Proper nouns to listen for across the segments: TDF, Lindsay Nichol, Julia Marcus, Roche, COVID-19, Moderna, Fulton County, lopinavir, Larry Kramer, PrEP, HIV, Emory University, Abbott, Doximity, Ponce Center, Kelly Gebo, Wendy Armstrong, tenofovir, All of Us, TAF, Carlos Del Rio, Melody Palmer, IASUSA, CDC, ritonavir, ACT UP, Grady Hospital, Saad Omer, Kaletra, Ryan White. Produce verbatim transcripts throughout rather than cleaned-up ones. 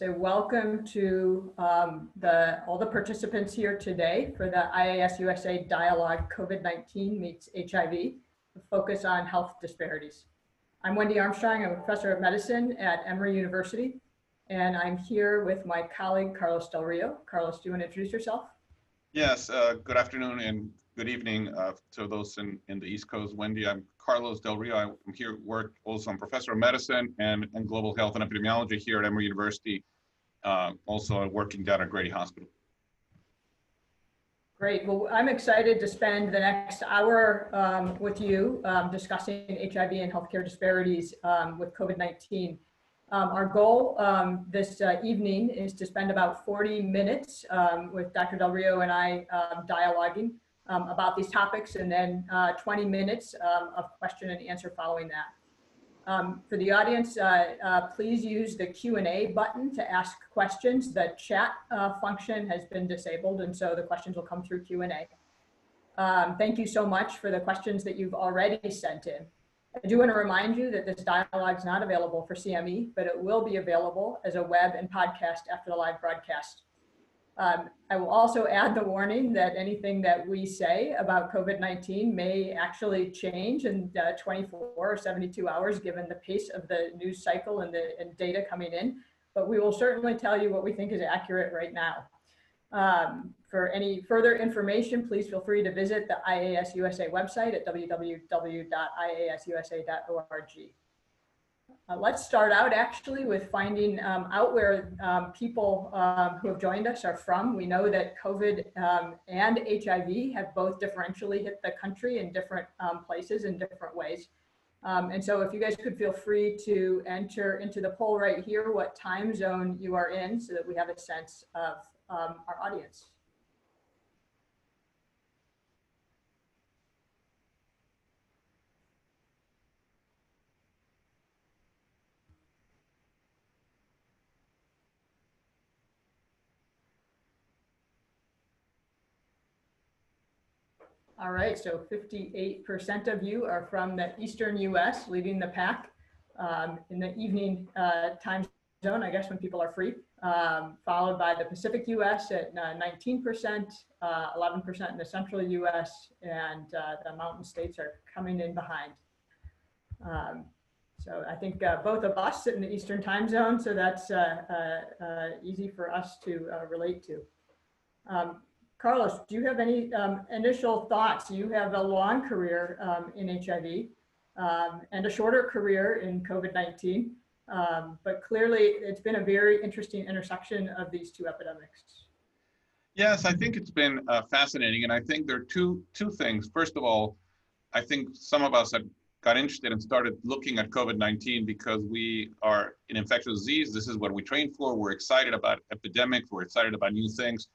So welcome to um, the, all the participants here today for the I A S U S A Dialogue COVID nineteen Meets H I V, a focus on health disparities. I'm Wendy Armstrong. I'm a professor of medicine at Emory University, and I'm here with my colleague, Carlos Del Rio. Carlos, do you want to introduce yourself? Yes, uh, good afternoon and good evening uh, to those in, in the East Coast. Wendy, I'm Carlos Del Rio. I'm here at work also. I'm professor of medicine and, and global health and epidemiology here at Emory University. Uh, also working down at Grady Hospital. Great. Well, I'm excited to spend the next hour um, with you um, discussing H I V and healthcare disparities um, with COVID nineteen. Um, our goal um, this uh, evening is to spend about forty minutes um, with Doctor Del Rio and I um, dialoguing um, about these topics, and then uh, twenty minutes um, of question and answer following that. Um, for the audience, uh, uh, please use the Q and A button to ask questions. The chat uh, function has been disabled, and so the questions will come through Q and A. Um, thank you so much for the questions that you've already sent in. I do want to remind you that this dialogue is not available for C M E, but it will be available as a web and podcast after the live broadcast. Um, I will also add the warning that anything that we say about COVID nineteen may actually change in uh, twenty-four or seventy-two hours, given the pace of the news cycle and the and data coming in. But we will certainly tell you what we think is accurate right now. Um, For any further information, please feel free to visit the I A S U S A website at w w w dot I A S U S A dot org. Uh, let's start out actually with finding um, out where um, people um, who have joined us are from. We know that COVID um, and H I V have both differentially hit the country in different um, places in different ways. Um, and so if you guys could feel free to enter into the poll right here what time zone you are in, so that we have a sense of um, our audience. All right, so fifty-eight percent of you are from the Eastern U S, leading the pack um, in the evening uh, time zone, I guess, when people are free, um, followed by the Pacific U S at nineteen percent, uh, eleven percent in the Central U S, and uh, the mountain states are coming in behind. Um, so I think uh, both of us sit in the Eastern time zone, so that's uh, uh, uh, easy for us to uh, relate to. Um, Carlos, do you have any um, initial thoughts? You have a long career um, in H I V um, and a shorter career in COVID nineteen, um, but clearly it's been a very interesting intersection of these two epidemics. Yes, I think it's been uh, fascinating, and I think there are two, two things. First of all, I think some of us have got interested and started looking at COVID nineteen because we are in infectious disease. This is what we train for. We're excited about epidemics. We're excited about new things.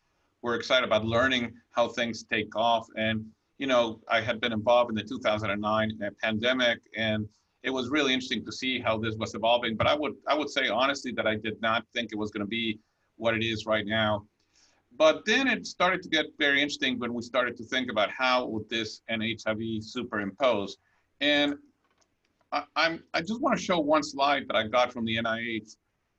We're excited about learning how things take off. And, you know, I had been involved in the two thousand nine pandemic, and it was really interesting to see how this was evolving. But I would, I would say honestly that I did not think it was going to be what it is right now. But then it started to get very interesting when we started to think about how would this and H I V superimpose. And I, I'm, I just want to show one slide that I got from the N I H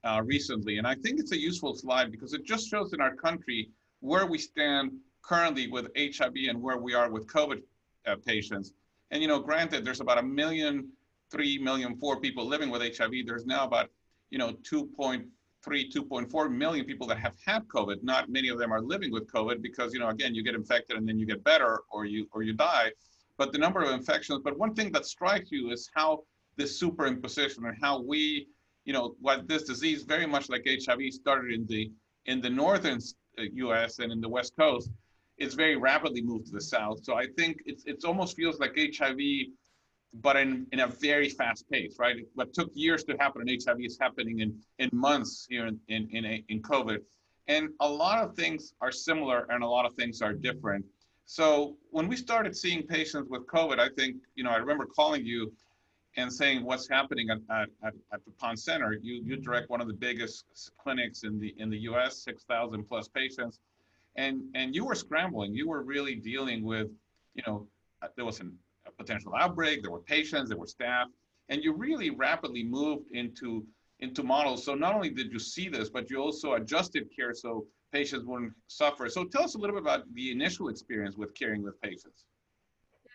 uh, recently. And I think it's a useful slide because it just shows in our country where we stand currently with H I V and where we are with COVID uh, patients. And, you know, granted, there's about a million, three million, four people living with H I V. There's now about, you know, two point three, two point four million people that have had COVID. Not many of them are living with COVID because, you know, again, you get infected and then you get better or you, or you die. But the number of infections, but one thing that strikes you is how this superimposition and how we, you know, what this disease, very much like H I V, started in the, in the northern U S and in the West Coast, it's very rapidly moved to the South. So I think it's it's almost feels like H I V, but in, in a very fast pace, right? What took years to happen in H I V is happening in, in months here in, in, in, in COVID. And a lot of things are similar and a lot of things are different. So when we started seeing patients with COVID, I think, you know, I remember calling you and saying what's happening at, at, at the Ponce Center. You, you direct one of the biggest clinics in the in the U S, six thousand plus patients. And, and you were scrambling. You were really dealing with, you know, there was an, a potential outbreak, there were patients, there were staff, and you really rapidly moved into into models. So not only did you see this, but you also adjusted care so patients wouldn't suffer. So tell us a little bit about the initial experience with caring with patients.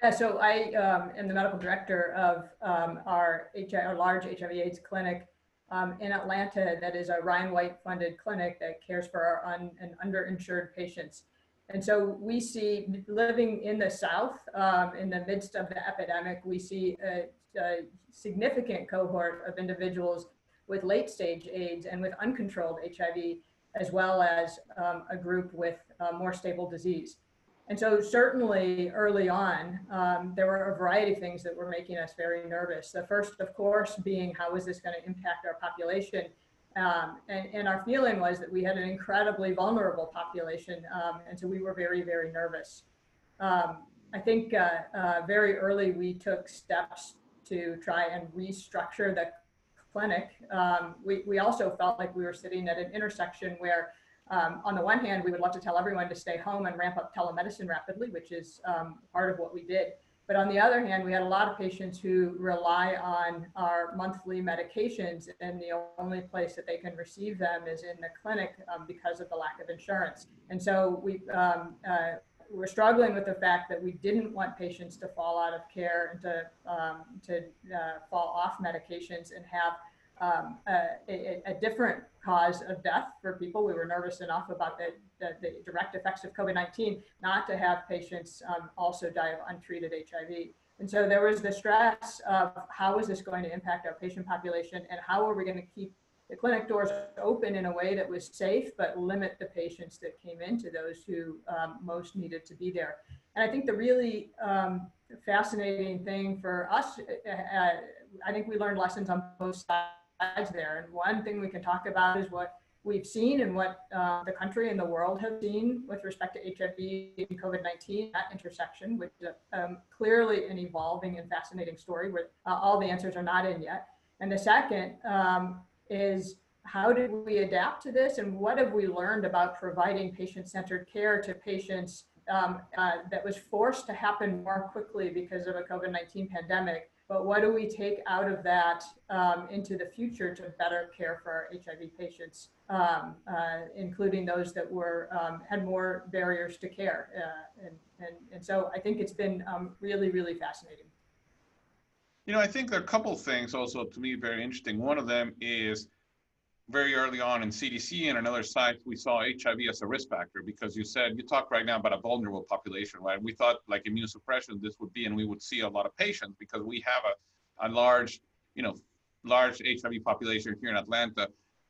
Yeah, so I um, am the medical director of um, our, H I, our large H I V AIDS clinic um, in Atlanta. That is a Ryan White funded clinic that cares for our un and underinsured patients. And so we see, living in the South, um, in the midst of the epidemic, we see a, a significant cohort of individuals with late stage AIDS and with uncontrolled H I V, as well as um, a group with uh, more stable disease. And so certainly early on, um, there were a variety of things that were making us very nervous. The first, of course, being how is this going to impact our population? Um, and, and our feeling was that we had an incredibly vulnerable population, um, and so we were very, very nervous. Um, I think uh, uh, very early we took steps to try and restructure the clinic. Um, we, we also felt like we were sitting at an intersection where, um, on the one hand, we would love to tell everyone to stay home and ramp up telemedicine rapidly, which is um, part of what we did. But on the other hand, we had a lot of patients who rely on our monthly medications, and the only place that they can receive them is in the clinic um, because of the lack of insurance. And so we um, uh, were struggling with the fact that we didn't want patients to fall out of care and to, um, to uh, fall off medications and have um, a, a different cause of death for people. We were nervous enough about the, the, the direct effects of COVID nineteen not to have patients um, also die of untreated H I V. And so there was the stress of how is this going to impact our patient population, and how are we going to keep the clinic doors open in a way that was safe but limit the patients that came into those who um, most needed to be there. And I think the really um, fascinating thing for us, uh, I think we learned lessons on both sides there. And one thing we can talk about is what we've seen and what uh, the country and the world have seen with respect to H I V and COVID nineteen, that intersection, which is um, clearly an evolving and fascinating story where uh, all the answers are not in yet. And the second um, is how did we adapt to this, and what have we learned about providing patient-centered care to patients um, uh, that was forced to happen more quickly because of a COVID nineteen pandemic? But what do we take out of that um, into the future to better care for our H I V patients, um, uh, including those that were um, had more barriers to care? Uh, and, and, and so I think it's been um, really, really fascinating. You know, I think there are a couple things also to me very interesting. One of them is very early on in C D C and another site, we saw H I V as a risk factor, because you said, you talk right now about a vulnerable population, right? We thought like immunosuppression this would be, and we would see a lot of patients because we have a, a large, you know, large H I V population here in Atlanta.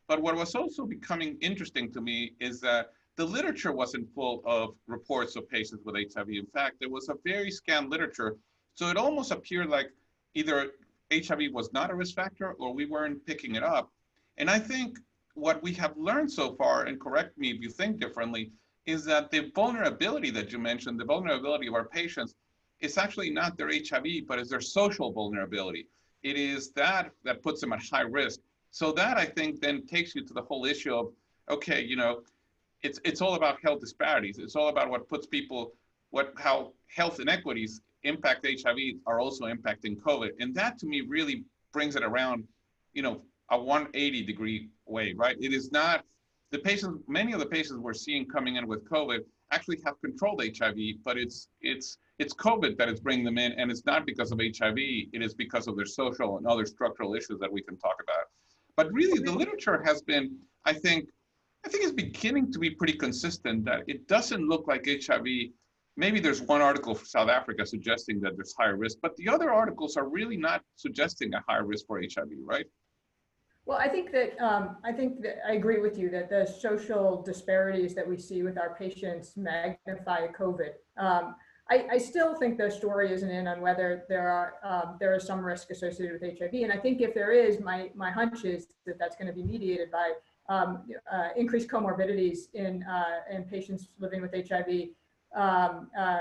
But what was also becoming interesting to me is that the literature wasn't full of reports of patients with H I V. In fact, there was a very scant literature. So it almost appeared like either H I V was not a risk factor or we weren't picking it up. And I think what we have learned so far, and correct me if you think differently, is that the vulnerability that you mentioned, the vulnerability of our patients, is actually not their H I V, but is their social vulnerability. It is that that puts them at high risk. So that, I think, then takes you to the whole issue of, okay, you know, it's it's all about health disparities. It's all about what puts people, what how health inequities impact H I V are also impacting COVID. And that, to me, really brings it around, you know, a one eighty degree way, right? It is not, the patients, many of the patients we're seeing coming in with COVID actually have controlled H I V, but it's it's it's COVID that is bringing them in, and it's not because of H I V, it is because of their social and other structural issues that we can talk about. But really the literature has been, I think, I think it's beginning to be pretty consistent that it doesn't look like H I V, maybe there's one article for South Africa suggesting that there's higher risk, but the other articles are really not suggesting a higher risk for H I V, right? Well, I think that um, I think that I agree with you that the social disparities that we see with our patients magnify COVID. Um, I, I still think the story isn't in on whether there are um, there is some risk associated with H I V, and I think if there is, my my hunch is that that's going to be mediated by um, uh, increased comorbidities in uh, in patients living with H I V, um, uh,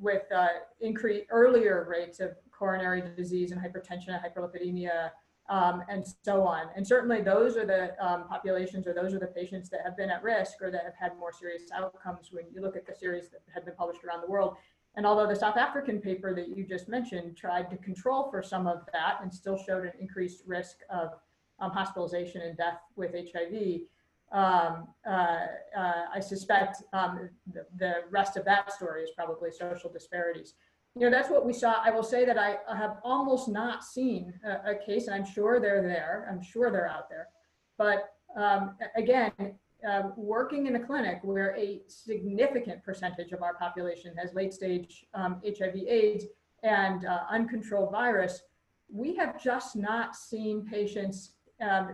with uh, increased earlier rates of coronary disease and hypertension and hyperlipidemia. Um, and so on. And certainly those are the um, populations, or those are the patients that have been at risk or that have had more serious outcomes when you look at the series that have been published around the world. And although the South African paper that you just mentioned tried to control for some of that and still showed an increased risk of um, hospitalization and death with H I V, um, uh, uh, I suspect um, the, the rest of that story is probably social disparities. You know, that's what we saw. I will say that I have almost not seen a, a case, and I'm sure they're there, I'm sure they're out there, but um, again, Uh, working in a clinic where a significant percentage of our population has late-stage um, H I V/AIDS and uh, uncontrolled virus, we have just not seen patients um,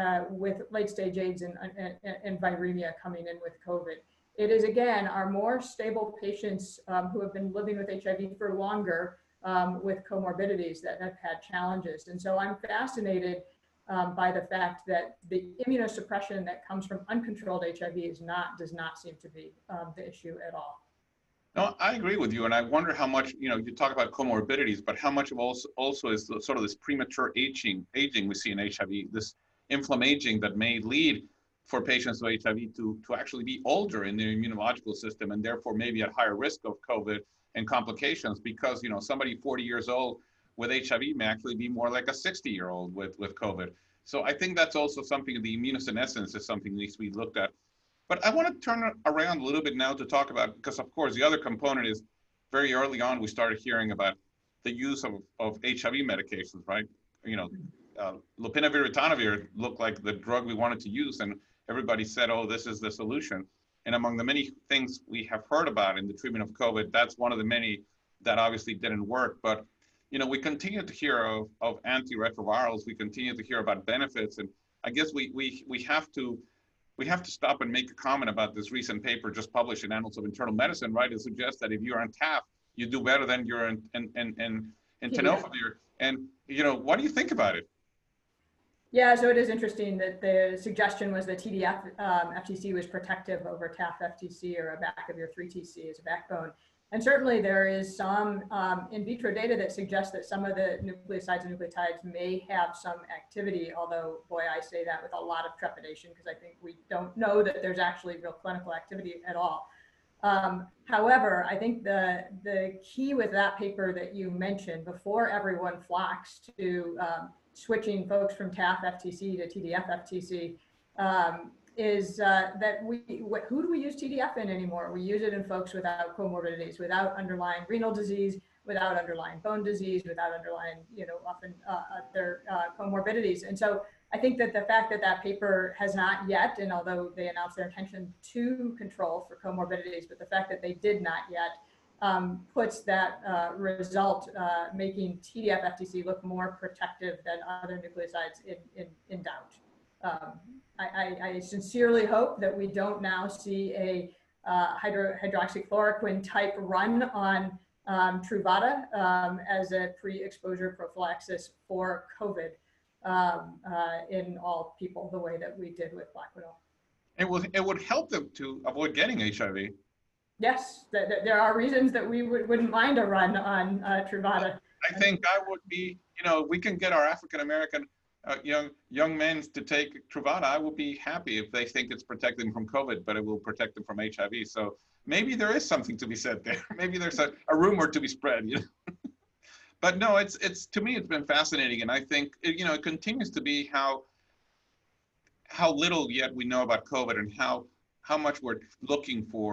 uh, with late-stage AIDS and, and, and viremia coming in with COVID. It is, again, our more stable patients um, who have been living with H I V for longer um, with comorbidities that have had challenges. And so I'm fascinated Um, by the fact that the immunosuppression that comes from uncontrolled H I V is not, does not seem to be um, the issue at all. No, I agree with you. And I wonder how much, you know, you talk about comorbidities, but how much of also, also is the, sort of this premature aging, aging we see in H I V, this inflammaging that may lead for patients with H I V to, to actually be older in their immunological system and therefore maybe at higher risk of COVID and complications because, you know, somebody forty years old with H I V may actually be more like a sixty year old with, with COVID. So I think that's also something, the immunosenescence is something that needs to be looked at. But I want to turn around a little bit now to talk about, because of course the other component is very early on we started hearing about the use of, of H I V medications, right? You know, uh, lopinavir, ritonavir looked like the drug we wanted to use and everybody said, oh, this is the solution. And among the many things we have heard about in the treatment of COVID, that's one of the many that obviously didn't work. But you know, we continue to hear of, of antiretrovirals. We continue to hear about benefits, and I guess we we we have to we have to stop and make a comment about this recent paper just published in Annals of Internal Medicine, right? It suggests that if you're on T A F, you do better than you're in in in in, in yeah. tenofovir. And you know, what do you think about it? Yeah, so it is interesting that the suggestion was that T D F um, F T C was protective over T A F F T C or a back of your three T C as a backbone. And certainly there is some um, in vitro data that suggests that some of the nucleosides and nucleotides may have some activity, although, boy, I say that with a lot of trepidation because I think we don't know that there's actually real clinical activity at all. Um, however, I think the, the key with that paper that you mentioned, before everyone flocks to um, switching folks from T A F F T C to T D F F T C, um, is uh, that we, wh who do we use T D F in anymore? We use it in folks without comorbidities, without underlying renal disease, without underlying bone disease, without underlying, you know, often uh, other uh, comorbidities. And so I think that the fact that that paper has not yet, and although they announced their intention to control for comorbidities, but the fact that they did not yet um, puts that uh, result, uh, making T D F F T C look more protective than other nucleosides in, in, in doubt. Um, I, I, I sincerely hope that we don't now see a uh, hydro, hydroxychloroquine type run on um, Truvada um, as a pre-exposure prophylaxis for COVID um, uh, in all people, the way that we did with black widow. It would, it would help them to avoid getting H I V. Yes, th th there are reasons that we would, wouldn't mind a run on uh, Truvada. I think I would be, you know, we can get our African-American Uh, young young men to take Truvada, I will be happy if they think it's protecting them from COVID, but it will protect them from H I V. So maybe there is something to be said there. Maybe there's a, a rumor to be spread, you know. But no, it's it's to me it's been fascinating, and I think it, you know, it continues to be how how little yet we know about COVID and how how much we're looking for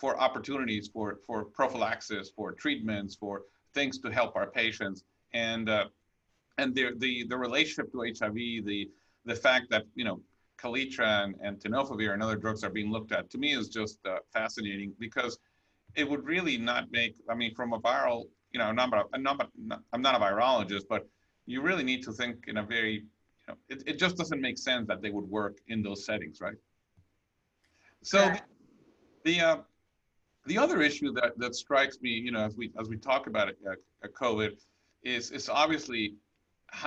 for opportunities for for prophylaxis, for treatments, for things to help our patients, and. Uh, And the, the the relationship to H I V, the the fact that you know Kaletra and, and tenofovir and other drugs are being looked at, to me is just uh, fascinating, because it would really not make. I mean, from a viral, you know, I'm not, I'm not, I'm not a virologist, but you really need to think in a very, you know, it, it just doesn't make sense that they would work in those settings, right? So yeah. the the, uh, the other issue that that strikes me, you know, as we as we talk about it, uh, COVID, is is obviously.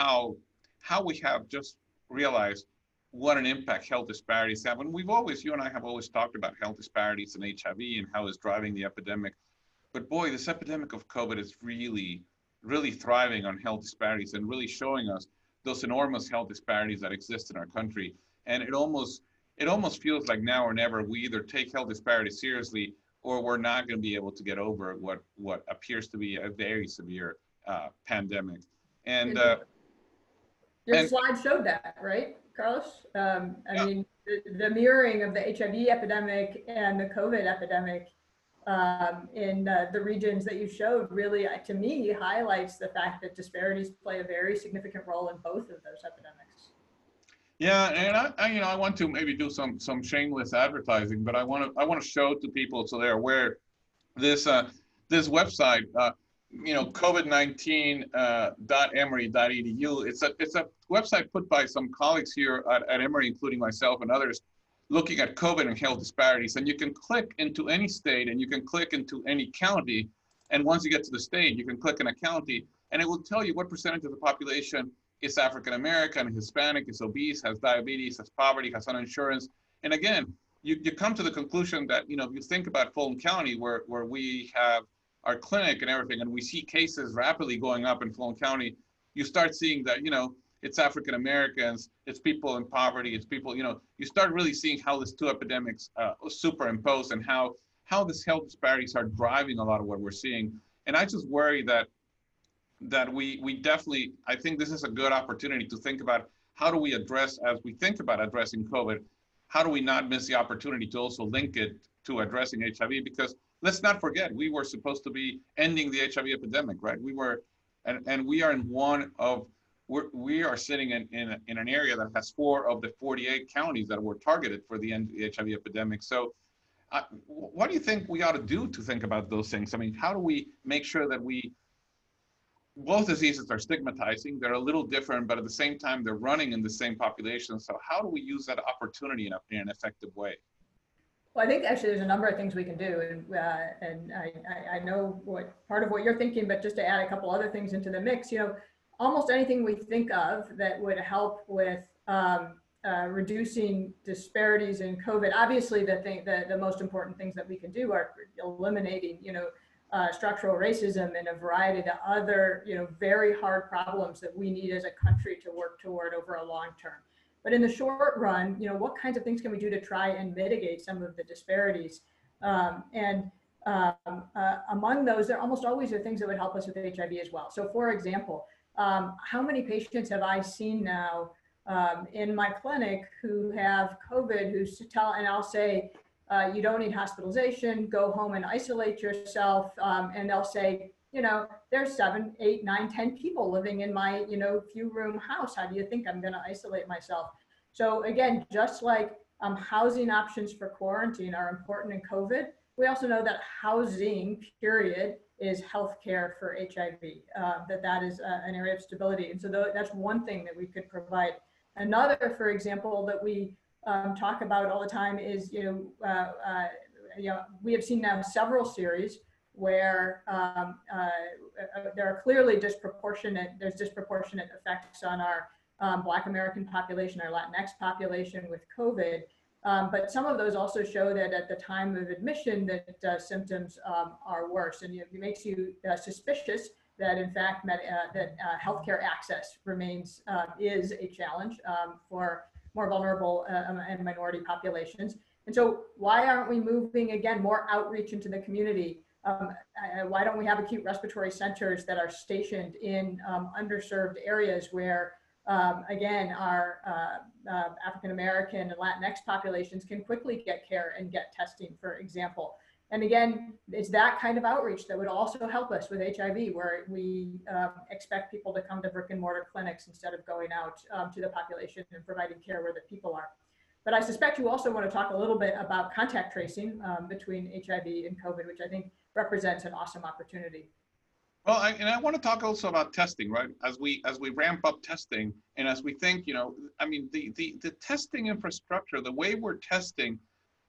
how how we have just realized what an impact health disparities have. And we've always, you and I have always talked about health disparities in H I V and how it's driving the epidemic. But boy, this epidemic of COVID is really, really thriving on health disparities and really showing us those enormous health disparities that exist in our country. And it almost, it almost feels like now or never, we either take health disparities seriously or we're not gonna be able to get over what, what appears to be a very severe uh, pandemic. And uh, Your and, slide showed that, right, Carlos? Um, I yeah. mean, the, the mirroring of the H I V epidemic and the COVID epidemic um, in uh, the regions that you showed really, uh, to me, highlights the fact that disparities play a very significant role in both of those epidemics. Yeah, and I, I, you know, I want to maybe do some some shameless advertising, but I want to I want to show to people so they're aware this uh, this website. Uh, you know, covid nineteen dot emory dot e d u. It's a, it's a website put by some colleagues here at, at Emory, including myself and others, looking at COVID and health disparities. And you can click into any state and you can click into any county. And once you get to the state, you can click in a county and it will tell you what percentage of the population is African-American, Hispanic, is obese, has diabetes, has poverty, has uninsurance. And again, you, you come to the conclusion that, you know, if you think about Fulton County, where, where we have our clinic and everything, and we see cases rapidly going up in Fulton County, you start seeing that, you know, it's African-Americans, it's people in poverty, it's people, you know, you start really seeing how these two epidemics uh, superimpose and how, how these health disparities are driving a lot of what we're seeing. And I just worry that, that we, we definitely, I think this is a good opportunity to think about how do we address, as we think about addressing COVID, how do we not miss the opportunity to also link it to addressing H I V? Because let's not forget, we were supposed to be ending the H I V epidemic, right? We were, and, and we are in one of, we're, we are sitting in, in, in an area that has four of the forty-eight counties that were targeted for the end of the H I V epidemic. So uh, what do you think we ought to do to think about those things? I mean, how do we make sure that we, both diseases are stigmatizing, they're a little different, but at the same time, they're running in the same population. So how do we use that opportunity in, a, in an effective way? Well, I think actually there's a number of things we can do, and, uh, and I, I, I know what part of what you're thinking, but just to add a couple other things into the mix, you know, almost anything we think of that would help with um, uh, reducing disparities in COVID. Obviously, the thing, the, the most important things that we can do are eliminating, you know, uh, structural racism and a variety of the other, you know, very hard problems that we need as a country to work toward over a long term. But in the short run, you know, what kinds of things can we do to try and mitigate some of the disparities? Um, and um, uh, among those, there almost always are things that would help us with H I V as well. So for example, um, how many patients have I seen now um, in my clinic who have COVID, who's to tell, and I'll say, uh, you don't need hospitalization, go home and isolate yourself. Um, and they'll say, you know, there's seven, eight, nine, ten people living in my, you know, few room house. How do you think I'm going to isolate myself? So again, just like um, housing options for quarantine are important in COVID, we also know that housing period is healthcare for H I V, uh, that that is uh, an area of stability. And so th that's one thing that we could provide. Another, for example, that we um, talk about all the time is, you know, uh, uh, you know, we have seen now several series where um, uh, there are clearly disproportionate, there's disproportionate effects on our um, Black American population, our Latinx population with COVID. Um, but some of those also show that at the time of admission that uh, symptoms um, are worse, and it makes you uh, suspicious that in fact med uh, that uh, healthcare access remains, uh, is a challenge um, for more vulnerable uh, and minority populations. And so why aren't we moving again, more outreach into the community? Um, uh, why don't we have acute respiratory centers that are stationed in um, underserved areas where, um, again, our uh, uh, African-American and Latinx populations can quickly get care and get testing, for example. And again, it's that kind of outreach that would also help us with H I V, where we um, expect people to come to brick and mortar clinics instead of going out um, to the population and providing care where the people are. But I suspect you also want to talk a little bit about contact tracing um, between H I V and COVID, which I think represents an awesome opportunity. Well, I, and I want to talk also about testing, right? As we as we ramp up testing, and as we think, you know, I mean, the the, the testing infrastructure, the way we're testing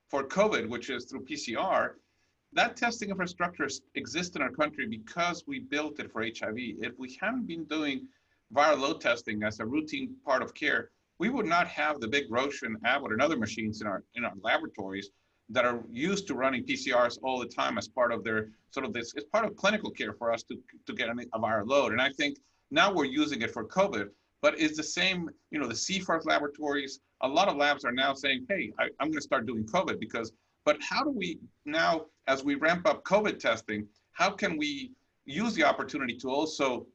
for COVID, which is through P C R, that testing infrastructure exists in our country because we built it for H I V. If we hadn't been doing viral load testing as a routine part of care, we would not have the big Roche and Abbott and other machines in our in our laboratories that are used to running P C Rs all the time as part of their sort of this. It's part of clinical care for us to to get a viral load. And I think now we're using it for COVID, but it's the same. You know, the C FARC laboratories. A lot of labs are now saying, "Hey, I, I'm going to start doing COVID because." But how do we now, as we ramp up COVID testing, how can we use the opportunity to also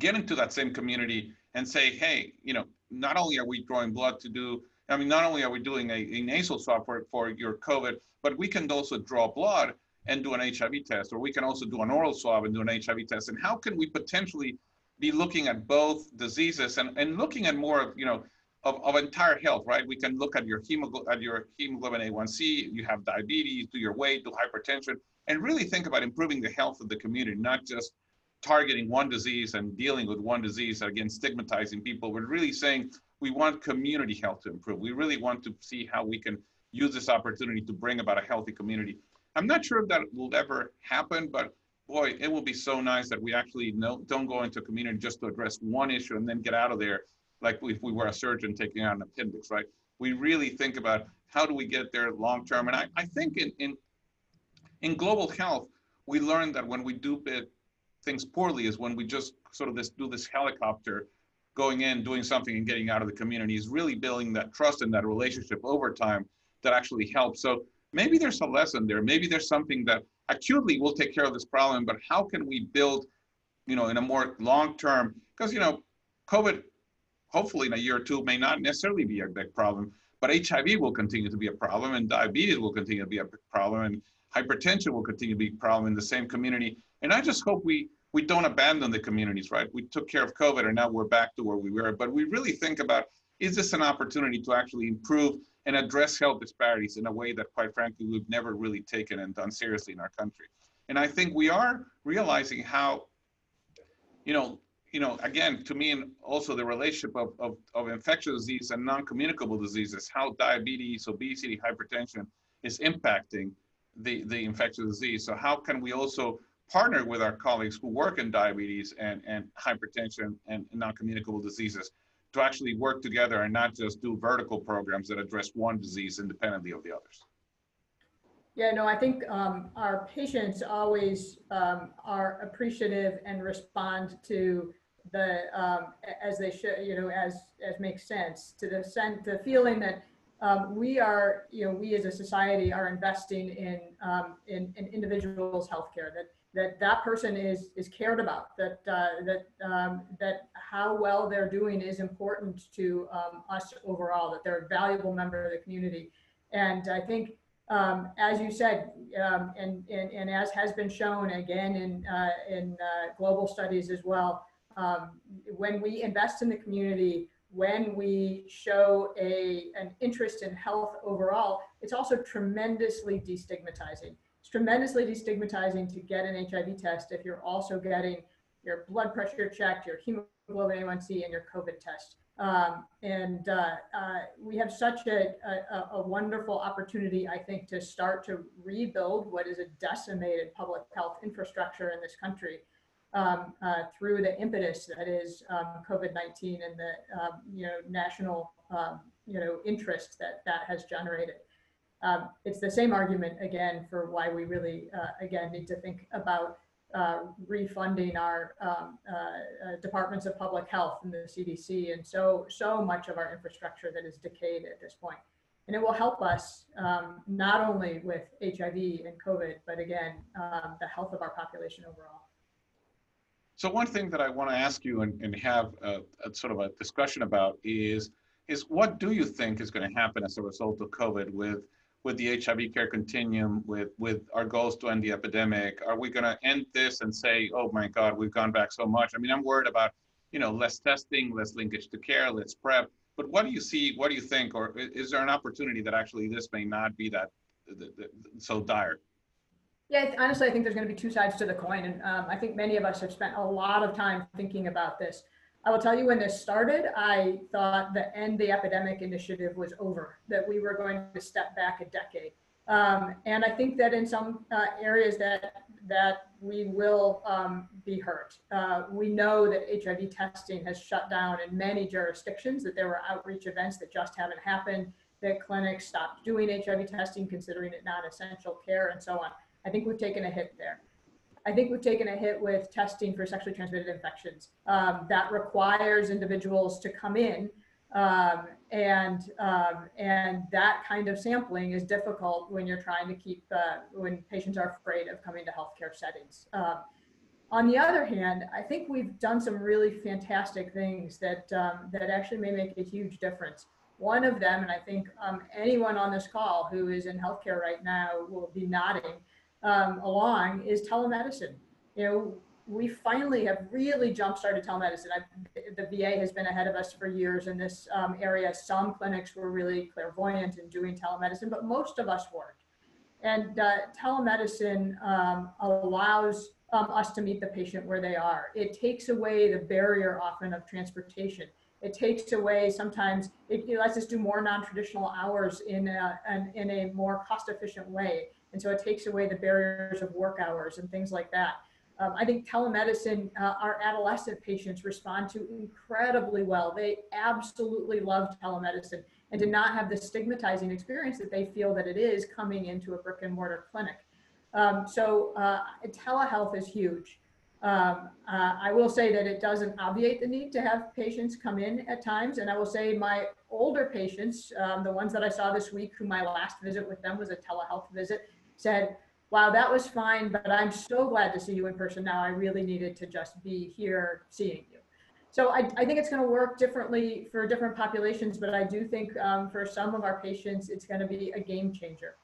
get into that same community and say, hey, you know, not only are we drawing blood to do, I mean, not only are we doing a, a nasal swab for, for your COVID, but we can also draw blood and do an H I V test, or we can also do an oral swab and do an H I V test. And how can we potentially be looking at both diseases and, and looking at more of, you know, of, of entire health, right? We can look at your, hemoglo- at your hemoglobin A one C, you have diabetes, do your weight, do hypertension, and really think about improving the health of the community, not just targeting one disease and dealing with one disease, again, stigmatizing people, but really saying we want community health to improve. We really want to see how we can use this opportunity to bring about a healthy community. I'm not sure if that will ever happen, but boy, it will be so nice that we actually no, don't go into a community just to address one issue and then get out of there like if we were a surgeon taking out an appendix, right? We really think about how do we get there long-term. And I, I think in, in, in global health, we learned that when we do it, things poorly is when we just sort of this do this helicopter going in, doing something and getting out of the community, is really building that trust and that relationship over time that actually helps. So maybe there's a lesson there. Maybe there's something that acutely will take care of this problem, but how can we build, you know, in a more long-term, because, you know, COVID, hopefully in a year or two, may not necessarily be a big problem, but H I V will continue to be a problem, and diabetes will continue to be a big problem, and hypertension will continue to be a problem in the same community. And I just hope we We don't abandon the communities, right? We took care of COVID and now we're back to where we were, but we really think about, is this an opportunity to actually improve and address health disparities in a way that, quite frankly, we've never really taken and done seriously in our country? And I think we are realizing how, you know, you know, again, to me, and also the relationship of, of, of infectious disease and non-communicable diseases, how diabetes, obesity, hypertension is impacting the, the infectious disease. So how can we also partner with our colleagues who work in diabetes and, and hypertension and non-communicable diseases to actually work together and not just do vertical programs that address one disease independently of the others? Yeah, no, I think um, our patients always um, are appreciative and respond to the, um, as they should, you know, as, as makes sense, to the, sen the feeling that Um, we are, you know, we as a society are investing in um, in, in individuals' healthcare. That that that person is is cared about. That uh, that um, that how well they're doing is important to um, us overall. That they're a valuable member of the community. And I think, um, as you said, um, and, and and as has been shown again in uh, in uh, global studies as well, um, when we invest in the community, when we show a, an interest in health overall, it's also tremendously destigmatizing. It's tremendously destigmatizing to get an H I V test if you're also getting your blood pressure checked, your hemoglobin A one C, and your COVID test. Um, and uh, uh, we have such a, a, a wonderful opportunity, I think, to start to rebuild what is a decimated public health infrastructure in this country. Um, uh, through the impetus that is um, COVID nineteen and the um, you know national um, you know interest that that has generated. Um, it's the same argument again for why we really uh, again need to think about uh, refunding our um, uh, uh, departments of public health and the C D C and so so much of our infrastructure that is decayed at this point. And it will help us um, not only with H I V and COVID, but again um, the health of our population overall. So one thing that I want to ask you and, and have a, a sort of a discussion about is, is what do you think is going to happen as a result of COVID with, with the H I V care continuum, with, with our goals to end the epidemic? Are we going to end this and say, oh my God, we've gone back so much? I mean, I'm worried about, you know, less testing, less linkage to care, less PrEP, but what do you see, what do you think, or is there an opportunity that actually this may not be that, that, that so dire? Yeah, honestly, I think there's going to be two sides to the coin. And um, I think many of us have spent a lot of time thinking about this. I will tell you, when this started, I thought the End the Epidemic initiative was over, that we were going to step back a decade. Um, and I think that in some uh, areas that, that we will um, be hurt. Uh, we know that H I V testing has shut down in many jurisdictions, that there were outreach events that just haven't happened, that clinics stopped doing H I V testing, considering it non-essential care, and so on. I think we've taken a hit there. I think we've taken a hit with testing for sexually transmitted infections. Um, that requires individuals to come in, um, and um, and that kind of sampling is difficult when you're trying to keep, uh, when patients are afraid of coming to healthcare settings. Um, On the other hand, I think we've done some really fantastic things that, um, that actually may make a huge difference. One of them, and I think um, anyone on this call who is in healthcare right now will be nodding um, along, is telemedicine. You know, we finally have really jump-started telemedicine. I've, the V A has been ahead of us for years in this um, area. Some clinics were really clairvoyant in doing telemedicine, but most of us weren't. And uh, telemedicine um, allows um, us to meet the patient where they are. It takes away the barrier often of transportation. It takes away sometimes, it, it lets us do more non-traditional hours in a, an, in a more cost-efficient way. And so it takes away the barriers of work hours and things like that. Um, I think telemedicine, uh, our adolescent patients respond to incredibly well. They absolutely love telemedicine and do not have the stigmatizing experience that they feel that it is coming into a brick and mortar clinic. Um, so uh, telehealth is huge. Um, uh, I will say that it doesn't obviate the need to have patients come in at times. And I will say my older patients, um, the ones that I saw this week, who my last visit with them was a telehealth visit, said, "Wow, that was fine, but I'm so glad to see you in person now. I really needed to just be here seeing you." So I, I think it's going to work differently for different populations, but I do think um, for some of our patients, it's going to be a game changer.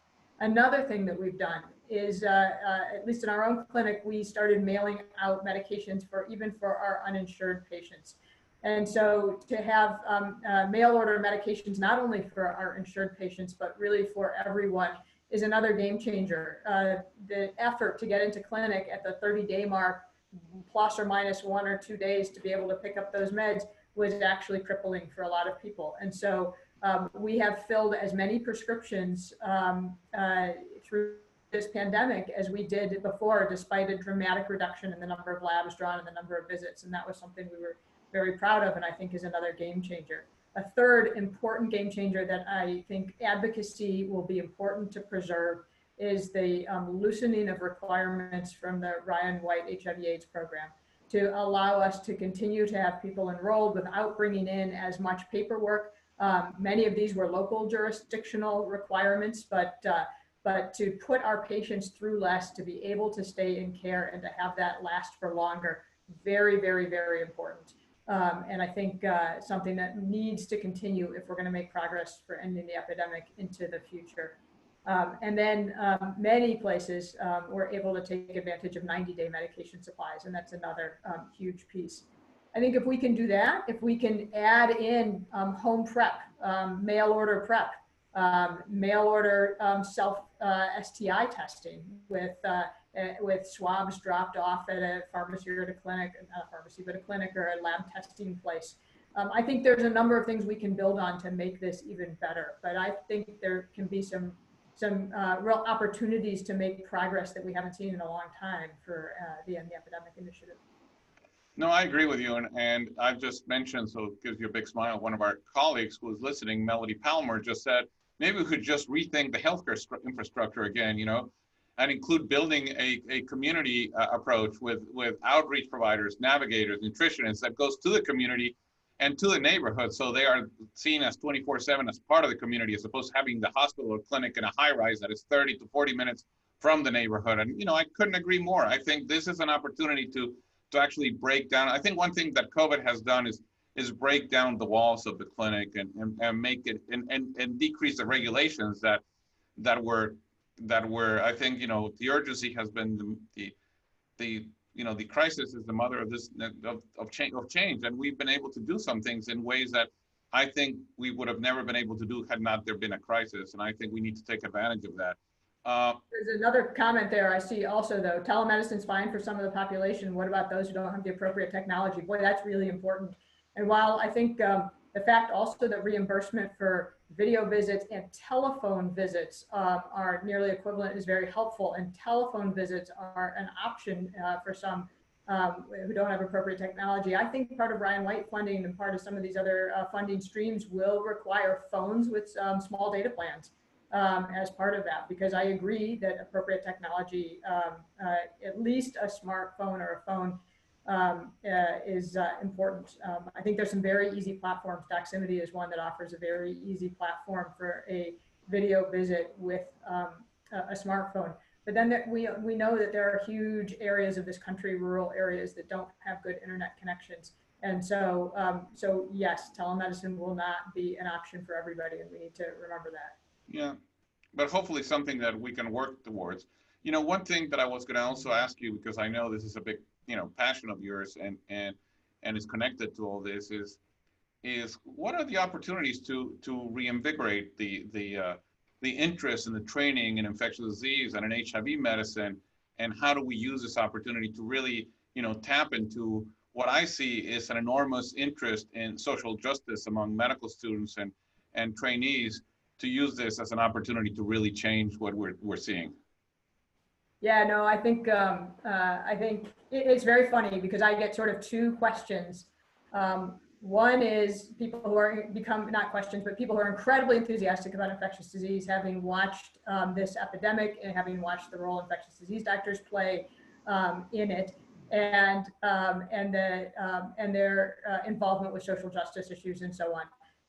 Another thing that we've done is, uh, uh, at least in our own clinic, we started mailing out medications for even for our uninsured patients. And so to have um, uh, mail order medications, not only for our insured patients, but really for everyone, is another game changer. Uh, the effort to get into clinic at the thirty day mark, plus or minus one or two days to be able to pick up those meds, was actually crippling for a lot of people. And so um, we have filled as many prescriptions um, uh, through this pandemic as we did before, despite a dramatic reduction in the number of labs drawn and the number of visits. And that was something we were very proud of, and I think is another game changer. A third important game changer that I think advocacy will be important to preserve is the um, loosening of requirements from the Ryan White H I V AIDS program to allow us to continue to have people enrolled without bringing in as much paperwork. Um, many of these were local jurisdictional requirements, but, uh, but to put our patients through less, to be able to stay in care and to have that last for longer, very, very, very important. Um, and I think uh, something that needs to continue if we're going to make progress for ending the epidemic into the future. Um, and then um, many places um, were able to take advantage of ninety day medication supplies, and that's another um, huge piece. I think if we can do that, if we can add in um, home prep, um, mail order prep, um, mail order um, self uh, S T I testing with uh, with swabs dropped off at a pharmacy or at a clinic, not a pharmacy, but a clinic or a lab testing place. Um, I think there's a number of things we can build on to make this even better, but I think there can be some, some uh, real opportunities to make progress that we haven't seen in a long time for uh, the End the Epidemic Initiative. No, I agree with you, and, and I've just mentioned, so it gives you a big smile, one of our colleagues who was listening, Melody Palmer, just said, maybe we could just rethink the healthcare infrastructure again, you know, and include building a, a community uh, approach with, with outreach providers, navigators, nutritionists that goes to the community and to the neighborhood. So they are seen as twenty-four seven as part of the community, as opposed to having the hospital or clinic in a high rise that is thirty to forty minutes from the neighborhood. And, you know, I couldn't agree more. I think this is an opportunity to, to actually break down. I think one thing that COVID has done is, is break down the walls of the clinic and, and, and make it and, and, and decrease the regulations that, that were that were, I think, you know, the urgency has been the, the, the you know, the crisis is the mother of this, of, of, change, of change. And we've been able to do some things in ways that I think we would have never been able to do had not there been a crisis. And I think we need to take advantage of that. Uh, There's another comment there I see also, though. Telemedicine's fine for some of the population. What about those who don't have the appropriate technology? Boy, that's really important. And while I think um, the fact also that reimbursement for video visits and telephone visits uh, are nearly equivalent is very helpful, and telephone visits are an option uh, for some um, who don't have appropriate technology. I think part of Ryan White funding and part of some of these other uh, funding streams will require phones with um, small data plans um, as part of that, because I agree that appropriate technology, um, uh, at least a smartphone or a phone, um uh, is uh, important. Um, I think there's some very easy platforms. Doximity is one that offers a very easy platform for a video visit with um, a, a smartphone. But then there, we, we know that there are huge areas of this country, rural areas, that don't have good internet connections. And so, um, so yes, telemedicine will not be an option for everybody, and we need to remember that. Yeah, but hopefully something that we can work towards. You know, one thing that I was going to also ask you, because I know this is a big, you know, passion of yours, and and and is connected to all this, is is what are the opportunities to to reinvigorate the the uh, the interest in the training in infectious disease and in H I V medicine, and how do we use this opportunity to really, you know, tap into what I see is an enormous interest in social justice among medical students and, and trainees, to use this as an opportunity to really change what we're, we're seeing. Yeah, no, I think, um, uh, I think it, it's very funny because I get sort of two questions. Um, one is people who are become, not questions, but people who are incredibly enthusiastic about infectious disease, having watched um, this epidemic and having watched the role infectious disease doctors play um, in it. And um, and the um, and their uh, involvement with social justice issues and so on.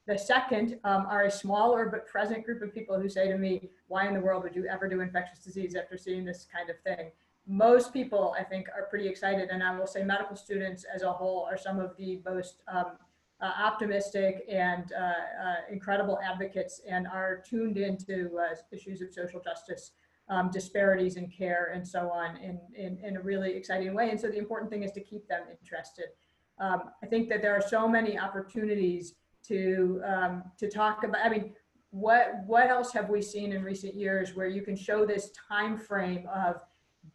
The second um, are a smaller but present group of people who say to me, "Why in the world would you ever do infectious disease after seeing this kind of thing?" Most people, I think, are pretty excited, and I will say medical students as a whole are some of the most um, uh, optimistic and uh, uh, incredible advocates, and are tuned into uh, issues of social justice. Um, disparities in care and so on in, in, in a really exciting way. And so the important thing is to keep them interested. Um, I think that there are so many opportunities to, um, to talk about, I mean, what, what else have we seen in recent years where you can show this time frame of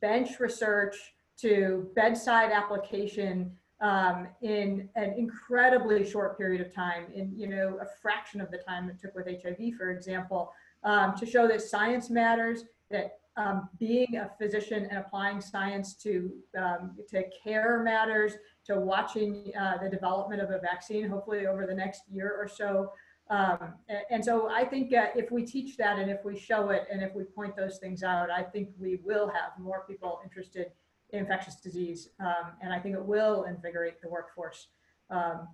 bench research to bedside application um, in an incredibly short period of time, in, you know, a fraction of the time it took with H I V, for example, um, to show that science matters, that um, being a physician and applying science to, um, to care matters, to watching uh, the development of a vaccine, hopefully over the next year or so. Um, and, and so I think uh, if we teach that, and if we show it, and if we point those things out, I think we will have more people interested in infectious disease. Um, and I think it will invigorate the workforce. Um,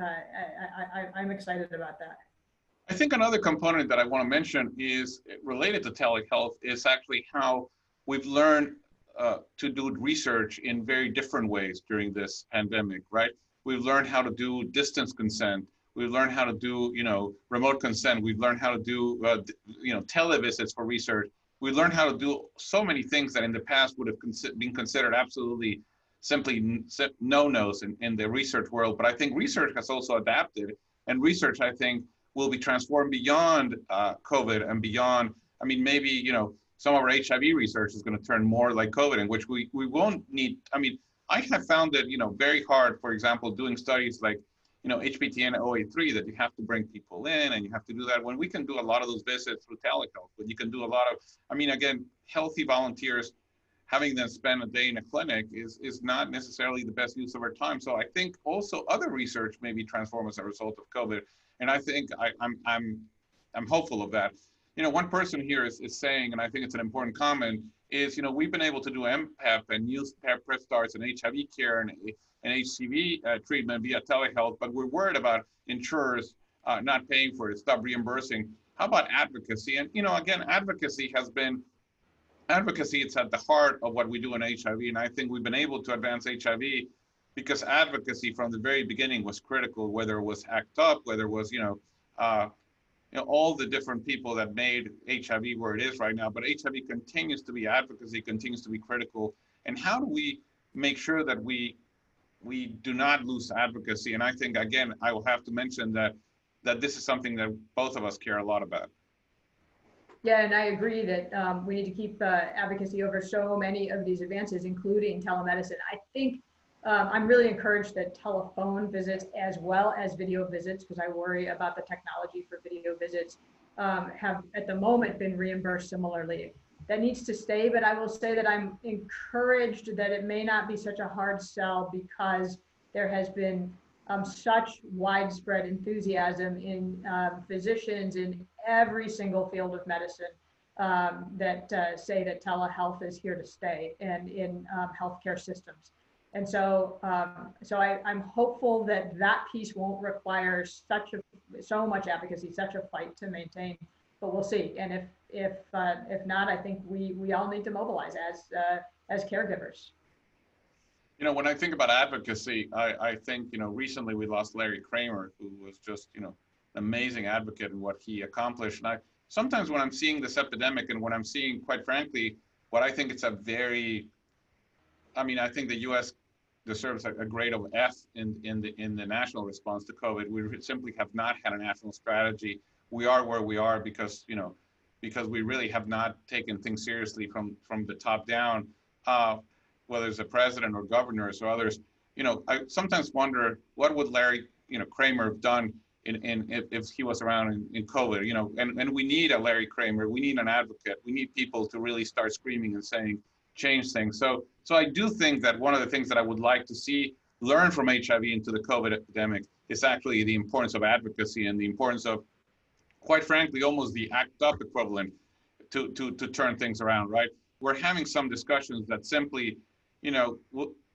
uh, I, I, I'm excited about that. I think another component that I want to mention is related to telehealth is actually how we've learned uh, to do research in very different ways during this pandemic, right? We've learned how to do distance consent. We've learned how to do, you know, remote consent. We've learned how to do, uh, you know, televisits for research. We've learned how to do so many things that in the past would have con been considered absolutely simply no-nos in, in the research world. But I think research has also adapted, and research, I think, will be transformed beyond uh, COVID and beyond. I mean, maybe, you know, some of our H I V research is going to turn more like COVID, in which we, we won't need, I mean, I have found that, you know, very hard, for example, doing studies like, you know, H P T N zero eight three, that you have to bring people in and you have to do that, when we can do a lot of those visits through telehealth, but you can do a lot of, I mean, again, healthy volunteers, having them spend a day in a clinic is, is not necessarily the best use of our time. So I think also other research may be transformed as a result of COVID. And I think I, I'm, I'm, I'm hopeful of that. You know, one person here is, is saying, and I think it's an important comment, is, you know, we've been able to do M PEP and use PEP starts and H I V care and, and H C V uh, treatment via telehealth, but we're worried about insurers uh, not paying for it, stop reimbursing. How about advocacy? And, you know, again, advocacy has been, advocacy, it's at the heart of what we do in H I V. And I think we've been able to advance H I V because advocacy from the very beginning was critical, whether it was A C T U P, whether it was, you know, uh, you know, all the different people that made H I V where it is right now. But H I V continues to be, advocacy continues to be critical. And how do we make sure that we we do not lose advocacy? And I think, again, I will have to mention that that this is something that both of us care a lot about. Yeah, and I agree that um, we need to keep uh, advocacy over so many of these advances, including telemedicine. I think Um, I'm really encouraged that telephone visits as well as video visits, because I worry about the technology for video visits, um, have at the moment been reimbursed similarly. That needs to stay, but I will say that I'm encouraged that it may not be such a hard sell, because there has been um, such widespread enthusiasm in um, physicians in every single field of medicine um, that uh, say that telehealth is here to stay, and in um, healthcare systems. And so, um, so I, I'm hopeful that that piece won't require such a, so much advocacy, such a fight to maintain, but we'll see. And if if uh, if not, I think we we all need to mobilize as uh, as caregivers. You know, when I think about advocacy, I, I think, you know, recently we lost Larry Kramer, who was just, you know, an amazing advocate in what he accomplished. And I sometimes when I'm seeing this epidemic and when I'm seeing, quite frankly, what I think it's a very, I mean, I think the U S deserves a, a grade of F in, in, the, in the national response to COVID. We simply have not had a national strategy. We are where we are because, you know, because we really have not taken things seriously from, from the top down. Uh, whether it's the president or governors or others, you know, I sometimes wonder what would Larry, you know, Kramer have done in, in if, if he was around in, in COVID, you know, and, and we need a Larry Kramer, we need an advocate, we need people to really start screaming and saying, change things. So, so I do think that one of the things that I would like to see learn from H I V into the COVID epidemic is actually the importance of advocacy and the importance of, quite frankly, almost the ACT UP equivalent to, to, to turn things around, right? We're having some discussions that simply, you know,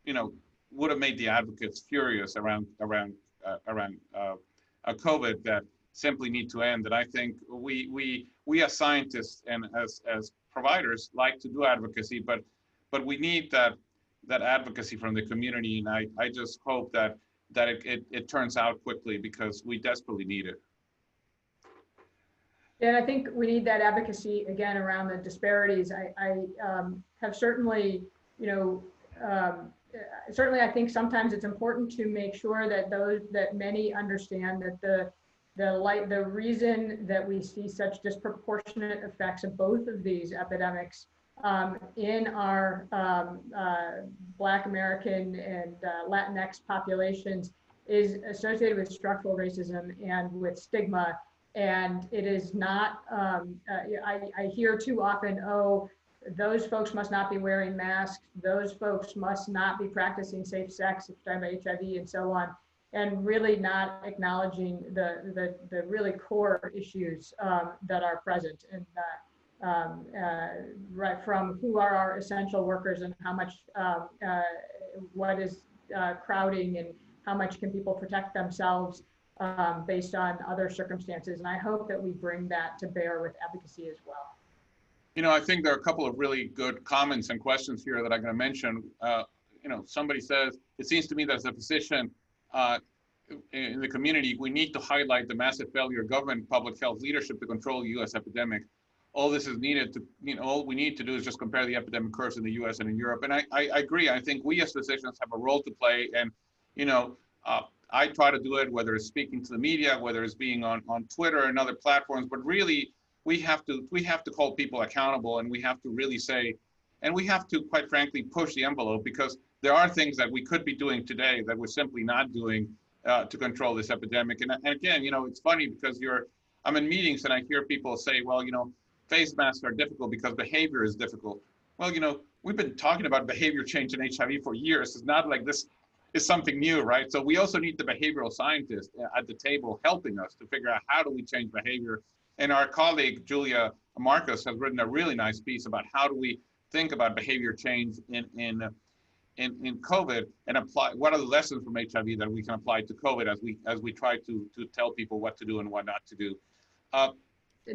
you know, would have made the advocates furious around around uh, around uh, a COVID that simply need to end. And I think we we we as scientists and as as providers like to do advocacy, but but we need that that advocacy from the community. And I I just hope that that it it, it turns out quickly because we desperately need it. And I think we need that advocacy again around the disparities. I I um, have certainly, you know. Um, certainly, I think sometimes it's important to make sure that those that many understand that the the light the reason that we see such disproportionate effects of both of these epidemics um, in our um, uh, Black American and uh, Latinx populations is associated with structural racism and with stigma, and it is not. Um, uh, I, I hear too often, oh, those folks must not be wearing masks. Those folks must not be practicing safe sex, if you're talking about H I V and so on, and really not acknowledging the the, the really core issues um, that are present, and uh, um, uh, right from who are our essential workers and how much, um, uh, what is uh, crowding and how much can people protect themselves um, based on other circumstances. And I hope that we bring that to bear with advocacy as well. You know, I think there are a couple of really good comments and questions here that I'm going to mention. Uh, you know, somebody says, it seems to me that as a physician uh, in the community, we need to highlight the massive failure of government public health leadership to control the U S epidemic. All this is needed to, you know, all we need to do is just compare the epidemic curves in the U S and in Europe. And I, I, I agree. I think we as physicians have a role to play. And, you know, uh, I try to do it, whether it's speaking to the media, whether it's being on, on Twitter and other platforms, but really, we have to we have to hold people accountable, and we have to really say, and we have to, quite frankly, push the envelope, because there are things that we could be doing today that we're simply not doing uh, to control this epidemic. And, and again, you know, it's funny because you're, I'm in meetings and I hear people say, well, you know, face masks are difficult because behavior is difficult. Well, you know, we've been talking about behavior change in H I V for years. It's not like this is something new, right? So we also need the behavioral scientists at the table helping us to figure out how do we change behavior. And our colleague, Julia Marcus, has written a really nice piece about how do we think about behavior change in, in, in, in COVID and apply, what are the lessons from H I V that we can apply to COVID as we, as we try to, to tell people what to do and what not to do. Uh,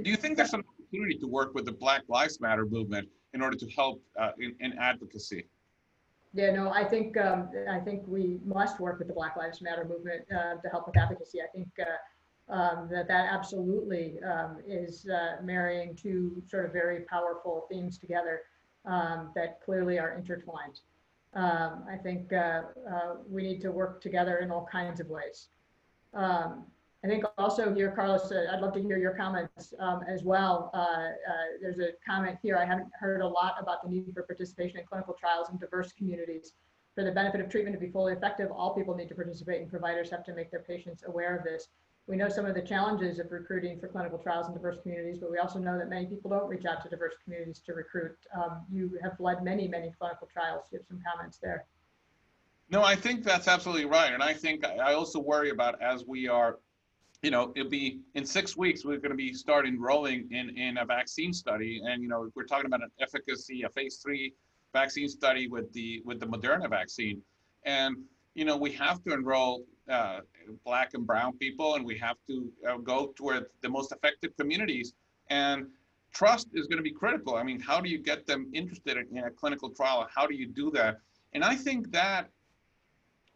do you think there's an opportunity to work with the Black Lives Matter movement in order to help uh, in, in advocacy? Yeah, no, I think, um, I think we must work with the Black Lives Matter movement uh, to help with advocacy. I think uh, Um, that that absolutely um, is uh, marrying two sort of very powerful themes together um, that clearly are intertwined. Um, I think uh, uh, we need to work together in all kinds of ways. Um, I think also here, Carlos, uh, I'd love to hear your comments um, as well. Uh, uh, there's a comment here. I haven't heard a lot about the need for participation in clinical trials in diverse communities. For the benefit of treatment to be fully effective, all people need to participate, and providers have to make their patients aware of this. We know some of the challenges of recruiting for clinical trials in diverse communities, but we also know that many people don't reach out to diverse communities to recruit. Um, you have led many, many clinical trials. You have some comments there. No, I think that's absolutely right. And I think I also worry about as we are, you know, it'll be in six weeks, we're going to be start enrolling in, in a vaccine study. And, you know, if we're talking about an efficacy, a phase three vaccine study with the, with the Moderna vaccine. And, you know, we have to enroll Uh, Black and brown people, and we have to uh, go toward the most affected communities. And trust is going to be critical. I mean, how do you get them interested in a clinical trial? How do you do that? And I think that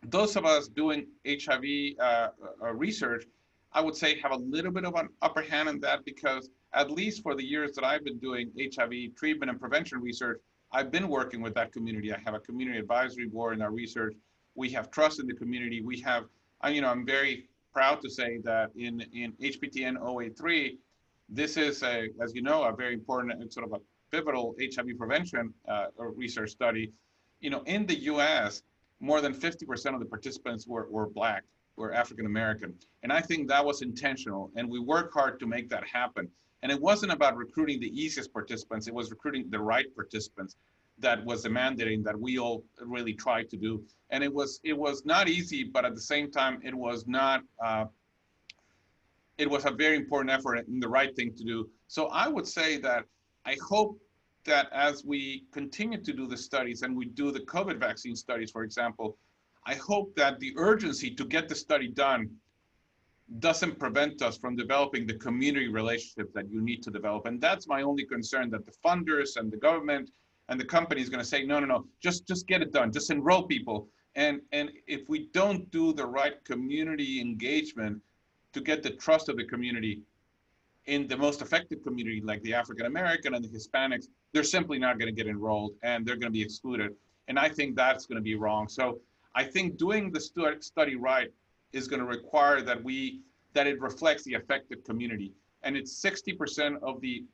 those of us doing H I V uh, uh, research, I would say, have a little bit of an upper hand in that, because at least for the years that I've been doing H I V treatment and prevention research, I've been working with that community. I have a community advisory board in our research. We have trust in the community. We have, you know, I'm very proud to say that in, in H P T N zero eight three, this is, a, as you know, a very important and sort of a pivotal H I V prevention uh, research study. You know, in the U S, more than fifty percent of the participants were, were Black, were African-American. And I think that was intentional. And we work hard to make that happen. And it wasn't about recruiting the easiest participants. It was recruiting the right participants that was the mandating that we all really tried to do. And it was it was not easy, but at the same time, it was not, uh, it was a very important effort and the right thing to do. So I would say that I hope that as we continue to do the studies and we do the COVID vaccine studies, for example, I hope that the urgency to get the study done doesn't prevent us from developing the community relationship that you need to develop. And that's my only concern, that the funders and the government and the company is going to say, no, no, no, just just get it done, just enroll people. And, and if we don't do the right community engagement to get the trust of the community in the most affected community, like the African-American and the Hispanics, they're simply not going to get enrolled and they're going to be excluded. And I think that's going to be wrong. So I think doing the stu- study right is going to require that we that it reflects the affected community. And it's sixty percent of the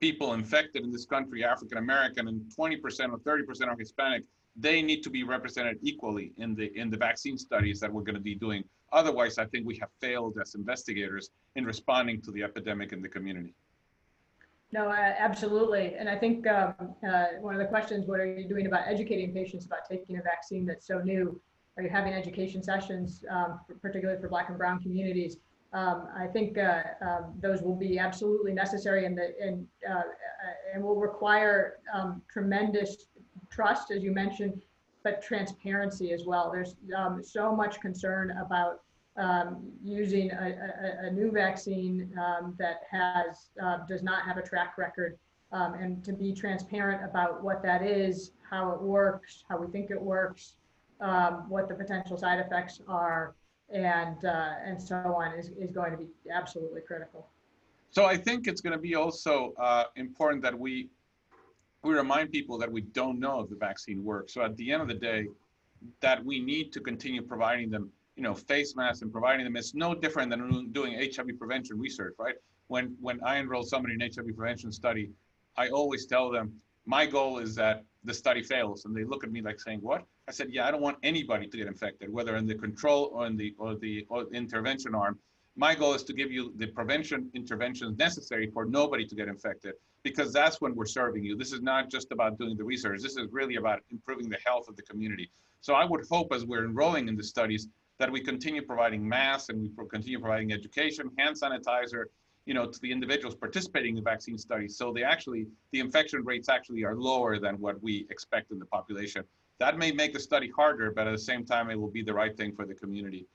people infected in this country, African-American, and twenty percent or thirty percent are Hispanic. They need to be represented equally in the in the vaccine studies that we're going to be doing. Otherwise, I think we have failed as investigators in responding to the epidemic in the community. No, uh, absolutely. And I think um, uh, one of the questions, what are you doing about educating patients about taking a vaccine that's so new? Are you having education sessions, um, particularly for Black and Brown communities? Um, I think uh, um, those will be absolutely necessary, and and uh, and will require um, tremendous trust, as you mentioned, but transparency as well. There's um, so much concern about um, using a, a, a new vaccine um, that has uh, does not have a track record, um, and to be transparent about what that is, how it works, how we think it works, um, what the potential side effects are, and uh, and so on is, is going to be absolutely critical. So I think it's going to be also uh, important that we we remind people that we don't know if the vaccine works. So at the end of the day, that we need to continue providing them, you know, face masks and providing them. It's no different than doing H I V prevention research, right? When when I enroll somebody in an H I V prevention study, I always tell them, my goal is that the study fails. And they look at me like saying, what? I said, yeah, I don't want anybody to get infected, whether in the control or in the or the or intervention arm. My goal is to give you the prevention interventions necessary for nobody to get infected, because that's when we're serving you. This is not just about doing the research. This is really about improving the health of the community. So I would hope, as we're enrolling in the studies, that we continue providing masks and we continue providing education, hand sanitizer, you know, to the individuals participating in the vaccine studies. So they actually, the infection rates actually are lower than what we expect in the population. That may make the study harder, but at the same time, it will be the right thing for the community.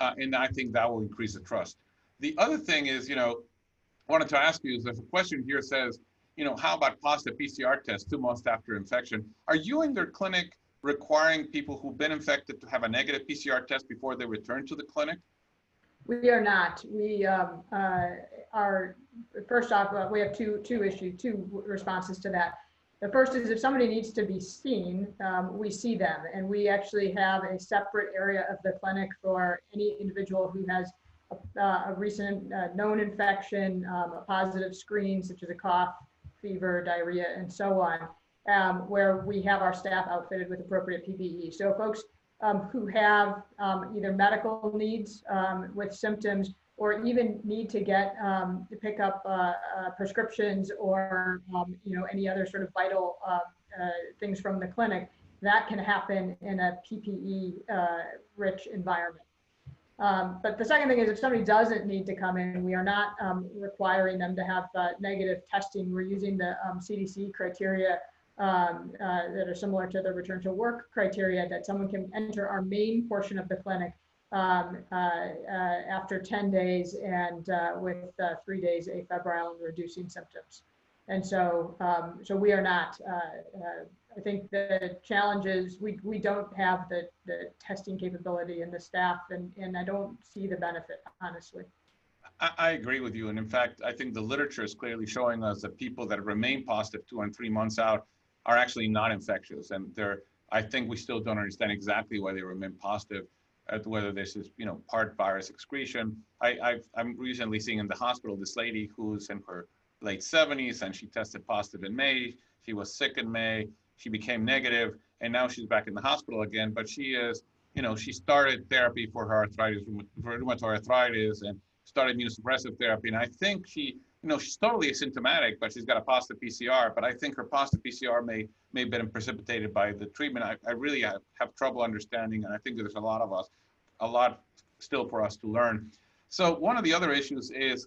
Uh, and I think that will increase the trust. The other thing is, you know, I wanted to ask you, there's a question here says, you know, how about positive P C R tests two months after infection? Are you in your clinic requiring people who've been infected to have a negative P C R test before they return to the clinic? We are not. We um, uh, are, first off, we have two, two issues, two responses to that. The first is if somebody needs to be seen, um, we see them, and we actually have a separate area of the clinic for any individual who has a, uh, a recent uh, known infection, um, a positive screen such as a cough, fever, diarrhea, and so on, um, where we have our staff outfitted with appropriate P P E. So folks um, who have um, either medical needs um, with symptoms, or even need to get um, to pick up uh, uh, prescriptions or um, you know, any other sort of vital uh, uh, things from the clinic, that can happen in a P P E-rich uh, environment. Um, but the second thing is if somebody doesn't need to come in, we are not um, requiring them to have uh, negative testing. We're using the um, C D C criteria um, uh, that are similar to the return to work criteria, that someone can enter our main portion of the clinic Um, uh, uh, after ten days and uh, with uh, three days afebrile and reducing symptoms. And so, um, so we are not, uh, uh, I think the challenge is we, we don't have the, the testing capability and the staff, and, and I don't see the benefit, honestly. I, I agree with you. And in fact, I think the literature is clearly showing us that people that remain positive two and three months out are actually not infectious. And they're, I think we still don't understand exactly why they remain positive, whether this is, you know, part virus excretion. I, I've, I'm recently seeing in the hospital this lady who's in her late seventies, and she tested positive in May. She was sick in May. She became negative, and now she's back in the hospital again. But she is, you know, she started therapy for her arthritis, for rheumatoid arthritis, and started immunosuppressive therapy. And I think she, you know, she's totally asymptomatic, but she's got a positive P C R. But I think her positive P C R may may have been precipitated by the treatment. I, I really have, have trouble understanding, and I think there's a lot of us, a lot still for us to learn. So one of the other issues is,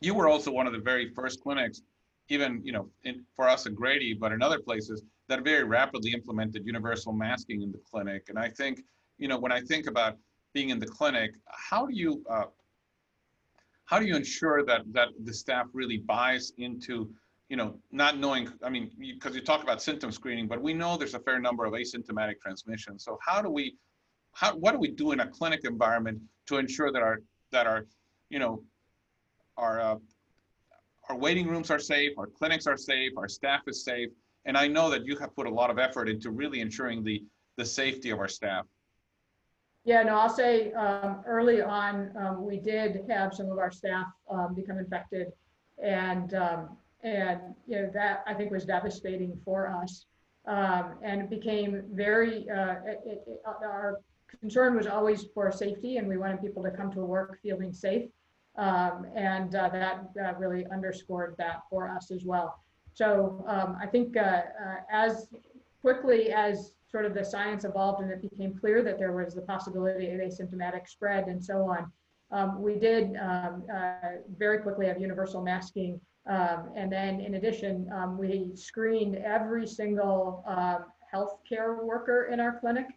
you were also one of the very first clinics, even, you know, in, for us in Grady, but in other places, that very rapidly implemented universal masking in the clinic. And I think, you know, when I think about being in the clinic, how do you, uh, how do you ensure that that the staff really buys into, you know, not knowing, I mean, because you, you talk about symptom screening, but we know there's a fair number of asymptomatic transmissions. So how do we, how, what do we do in a clinic environment to ensure that our, that our, you know, Our, uh, our waiting rooms are safe, our clinics are safe, our staff is safe. And I know that you have put a lot of effort into really ensuring the, the safety of our staff. Yeah, no, I'll say um, early on, um, we did have some of our staff um, become infected. And, um, and you know, that I think was devastating for us. Um, and it became very, uh, it, it, it, our concern was always for safety, and we wanted people to come to work feeling safe. Um, and uh, that uh, really underscored that for us as well. So um, I think uh, uh, as quickly as sort of the science evolved and it became clear that there was the possibility of asymptomatic spread and so on, um, we did um, uh, very quickly have universal masking. Um, and then in addition, um, we screened every single um, healthcare worker in our clinic.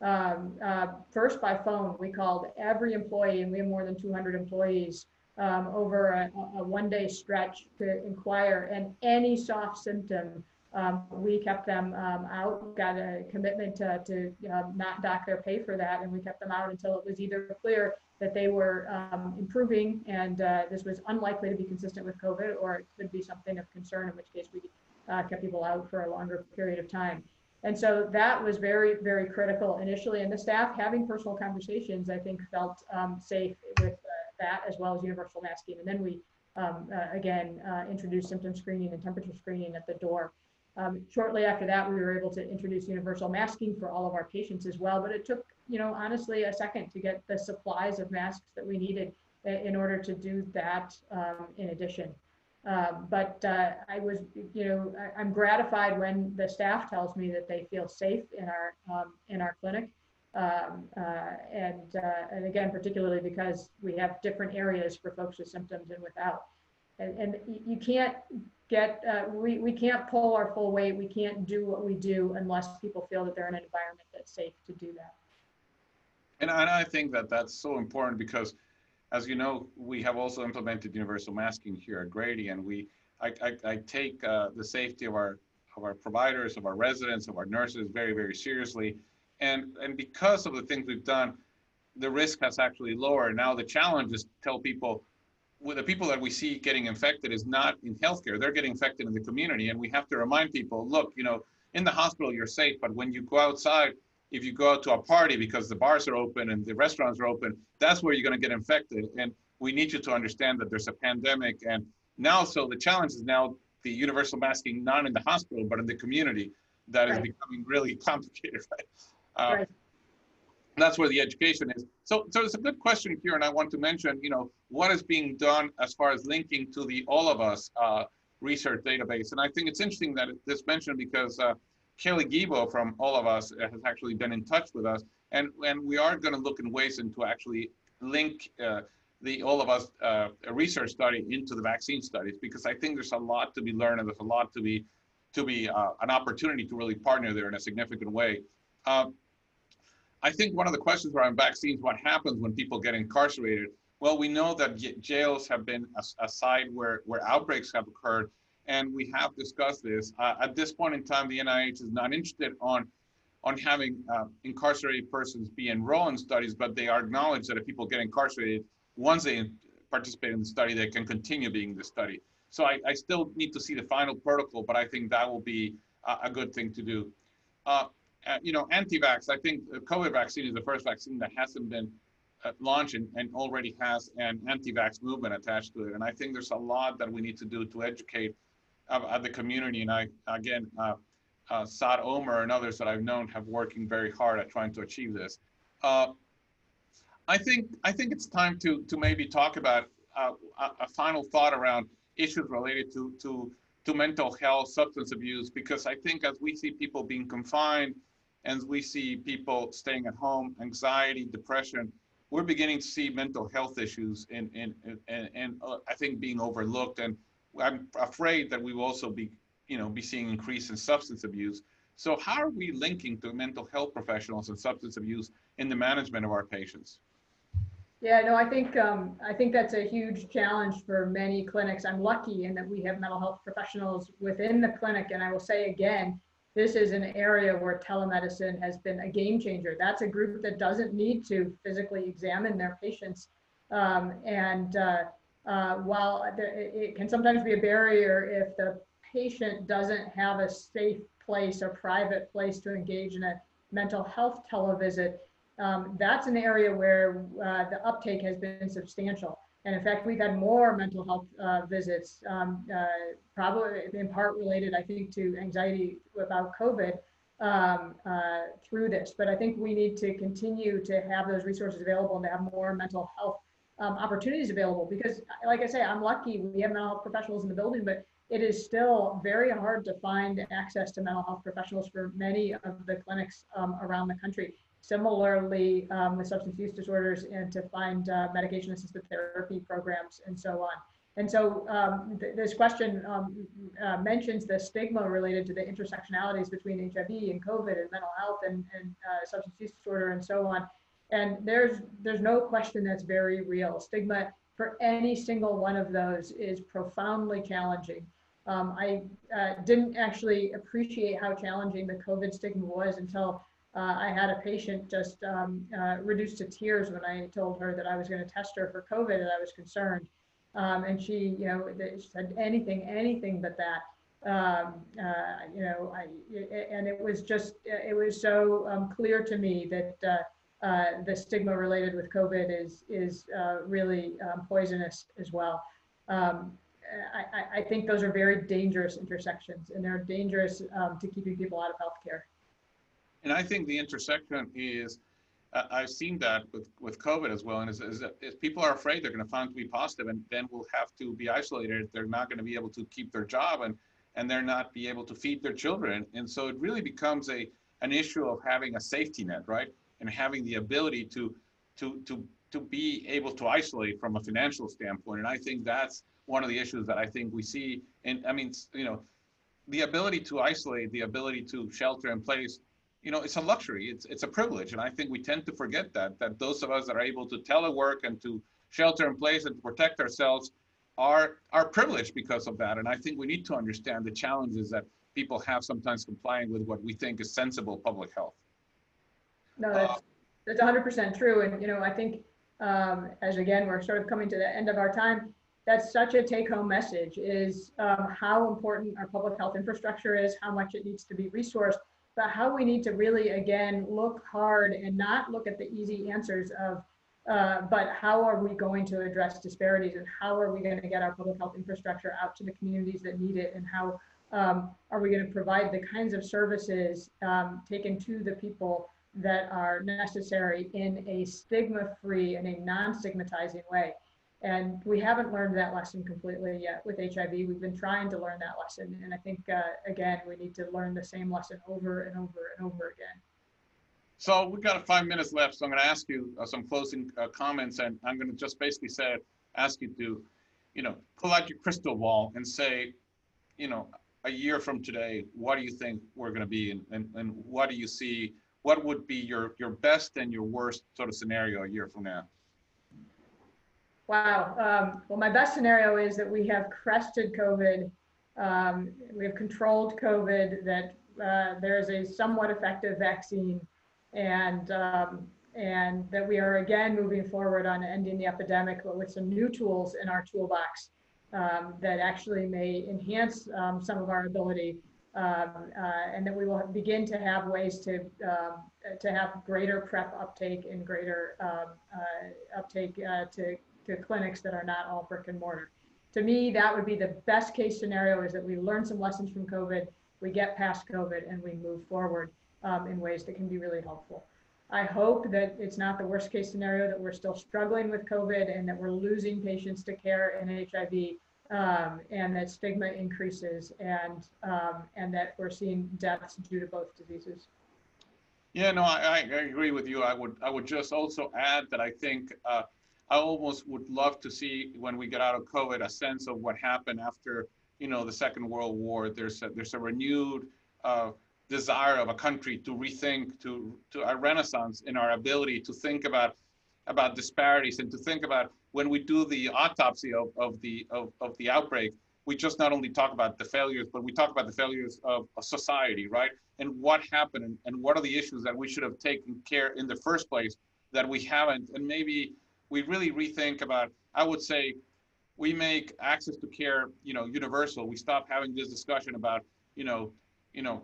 Um, uh, first by phone. We called every employee, and we have more than two hundred employees, um, over a, a one day stretch to inquire, and any soft symptom, um, we kept them um, out, got a commitment to, to uh, not dock their pay for that, and we kept them out until it was either clear that they were um, improving and uh, this was unlikely to be consistent with COVID, or it could be something of concern, in which case we uh, kept people out for a longer period of time. And so that was very, very critical initially. And the staff having personal conversations, I think, felt um, safe with uh, that, as well as universal masking. And then we, um, uh, again, uh, introduced symptom screening and temperature screening at the door. Um, shortly after that, we were able to introduce universal masking for all of our patients as well. But it took, you know, honestly, a second to get the supplies of masks that we needed in order to do that um, in addition. Uh, but uh, I was, you know, I, I'm gratified when the staff tells me that they feel safe in our um, in our clinic, um, uh, and uh, and again, particularly because we have different areas for folks with symptoms and without, and, and you can't get uh, we we can't pull our full weight. We can't do what we do unless people feel that they're in an environment that's safe to do that. And I, and I think that that's so important because, as you know, we have also implemented universal masking here at Grady, and we, I, I, I take uh, the safety of our of our providers, of our residents, of our nurses very, very seriously. And and because of the things we've done, the risk has actually lowered. Now the challenge is to tell people, well, the people that we see getting infected is not in healthcare; they're getting infected in the community, and we have to remind people, look, you know, in the hospital you're safe, but when you go outside, if you go out to a party because the bars are open and the restaurants are open, that's where you're going to get infected. And we need you to understand that there's a pandemic. And now, so the challenge is now the universal masking, not in the hospital, but in the community, that right. is becoming really complicated. Right? Uh, right. That's where the education is. So, so it's a good question here. And I want to mention, you know, what is being done as far as linking to the All of Us uh, research database. And I think it's interesting that this mentioned because uh, Kelly Gebo from All of Us has actually been in touch with us, and, and we are going to look in ways into actually link uh, the All of Us uh, research study into the vaccine studies, because I think there's a lot to be learned, and there's a lot to be to be uh, an opportunity to really partner there in a significant way. Uh, I think one of the questions around vaccines, what happens when people get incarcerated? Well, we know that jails have been a, a site where, where outbreaks have occurred. and we have discussed this. Uh, at this point in time, the N I H is not interested on on having uh, incarcerated persons be enrolled in studies, but they acknowledge that if people get incarcerated, once they participate in the study, they can continue being the study. So I, I still need to see the final protocol, but I think that will be a, a good thing to do. Uh, uh, you know, anti-vax, I think the COVID vaccine is the first vaccine that hasn't been uh, launched and, and already has an anti-vax movement attached to it. And I think there's a lot that we need to do to educate uh, the community. And I, again, uh, uh, Saad Omer and others that I've known have working very hard at trying to achieve this. Uh, I think I think it's time to to maybe talk about uh, a, a final thought around issues related to to to mental health, substance abuse, because I think as we see people being confined, and we see people staying at home, anxiety, depression, we're beginning to see mental health issues in in and and uh, I think being overlooked, and I'm afraid that we will also be you know be seeing increase in substance abuse. So how are we linking to mental health professionals and substance abuse in the management of our patients? Yeah, no, I think um, I think that's a huge challenge for many clinics. I'm lucky in that we have mental health professionals within the clinic. And I will say again, this is an area where telemedicine has been a game changer. That's a group that doesn't need to physically examine their patients. Um, and uh, uh, while it can sometimes be a barrier if the patient doesn't have a safe place or private place to engage in a mental health televisit, Um, that's an area where uh, the uptake has been substantial. And in fact, we've had more mental health uh, visits, um, uh, probably in part related, I think, to anxiety about COVID um, uh, through this. But I think we need to continue to have those resources available and to have more mental health um, opportunities available. Because like I say, I'm lucky we have mental health professionals in the building, but it is still very hard to find access to mental health professionals for many of the clinics um, around the country. Similarly, um, with substance use disorders, and to find uh, medication-assisted therapy programs and so on. And so um, th this question um, uh, mentions the stigma related to the intersectionalities between H I V and COVID and mental health and, and uh, substance use disorder and so on. And there's, there's no question that's very real. Stigma for any single one of those is profoundly challenging. Um, I uh, didn't actually appreciate how challenging the COVID stigma was until Uh, I had a patient just um, uh, reduced to tears when I told her that I was going to test her for COVID and I was concerned. Um, and she, you know, she said anything, anything but that, um, uh, you know, I, and it was just, it was so um, clear to me that uh, uh, the stigma related with COVID is, is uh, really um, poisonous as well. Um, I, I think those are very dangerous intersections, and they're dangerous um, to keeping people out of healthcare. And I think the intersection is, uh, I've seen that with, with COVID as well, and is, is that if people are afraid they're going to find to be positive and then will have to be isolated, they're not going to be able to keep their job and, and they're not be able to feed their children. And so it really becomes a, an issue of having a safety net, right? And having the ability to, to, to, to be able to isolate from a financial standpoint. And I think that's one of the issues that I think we see. And I mean, you know, the ability to isolate, the ability to shelter in place, you know, it's a luxury, it's, it's a privilege. And I think we tend to forget that, that those of us that are able to telework and to shelter in place and to protect ourselves are, are privileged because of that. And I think we need to understand the challenges that people have sometimes complying with what we think is sensible public health. No, that's, uh, that's one hundred percent true. And, you know, I think, um, as again, we're sort of coming to the end of our time, that's such a take-home message is um, how important our public health infrastructure is, how much it needs to be resourced, but how we need to really, again, look hard and not look at the easy answers of, uh, but how are we going to address disparities and how are we going to get our public health infrastructure out to the communities that need it, and how um, are we going to provide the kinds of services um, taken to the people that are necessary in a stigma-free and a non-stigmatizing way. And we haven't learned that lesson completely yet with H I V. We've been trying to learn that lesson. And I think, uh, again, we need to learn the same lesson over and over and over again. So we've got five minutes left. So I'm going to ask you uh, some closing uh, comments. And I'm going to just basically say, ask you to, you know, pull out your crystal ball and say, you know, a year from today, what do you think we're going to be in? And, and what do you see? What would be your, your best and your worst sort of scenario a year from now? Wow. Um, well, my best scenario is that we have crested COVID um, we've controlled COVID, that uh, there's a somewhat effective vaccine, and um, and that we are again moving forward on ending the epidemic, but with some new tools in our toolbox um, that actually may enhance um, some of our ability, um, uh, and that we will begin to have ways to uh, to have greater PrEP uptake and greater um, uh, uptake uh, to to clinics that are not all brick and mortar. To me, that would be the best case scenario, is that we learn some lessons from COVID, we get past COVID, and we move forward um, in ways that can be really helpful. I hope that it's not the worst case scenario, that we're still struggling with COVID and that we're losing patients to care and H I V, um, and that stigma increases, and um, and that we're seeing deaths due to both diseases. Yeah, no, I, I agree with you. I would I would just also add that I think uh, I almost would love to see, when we get out of COVID, a sense of what happened after, you know, the Second World War. There's a, there's a renewed uh, desire of a country to rethink, to to a renaissance in our ability to think about about disparities, and to think about, when we do the autopsy of, of the of, of the outbreak, we just not only talk about the failures, but we talk about the failures of, of society, right? And what happened, and, and what are the issues that we should have taken care in the first place that we haven't, and maybe we really rethink about. I would say we make access to care, you know, universal. We stop having this discussion about, you know, you know,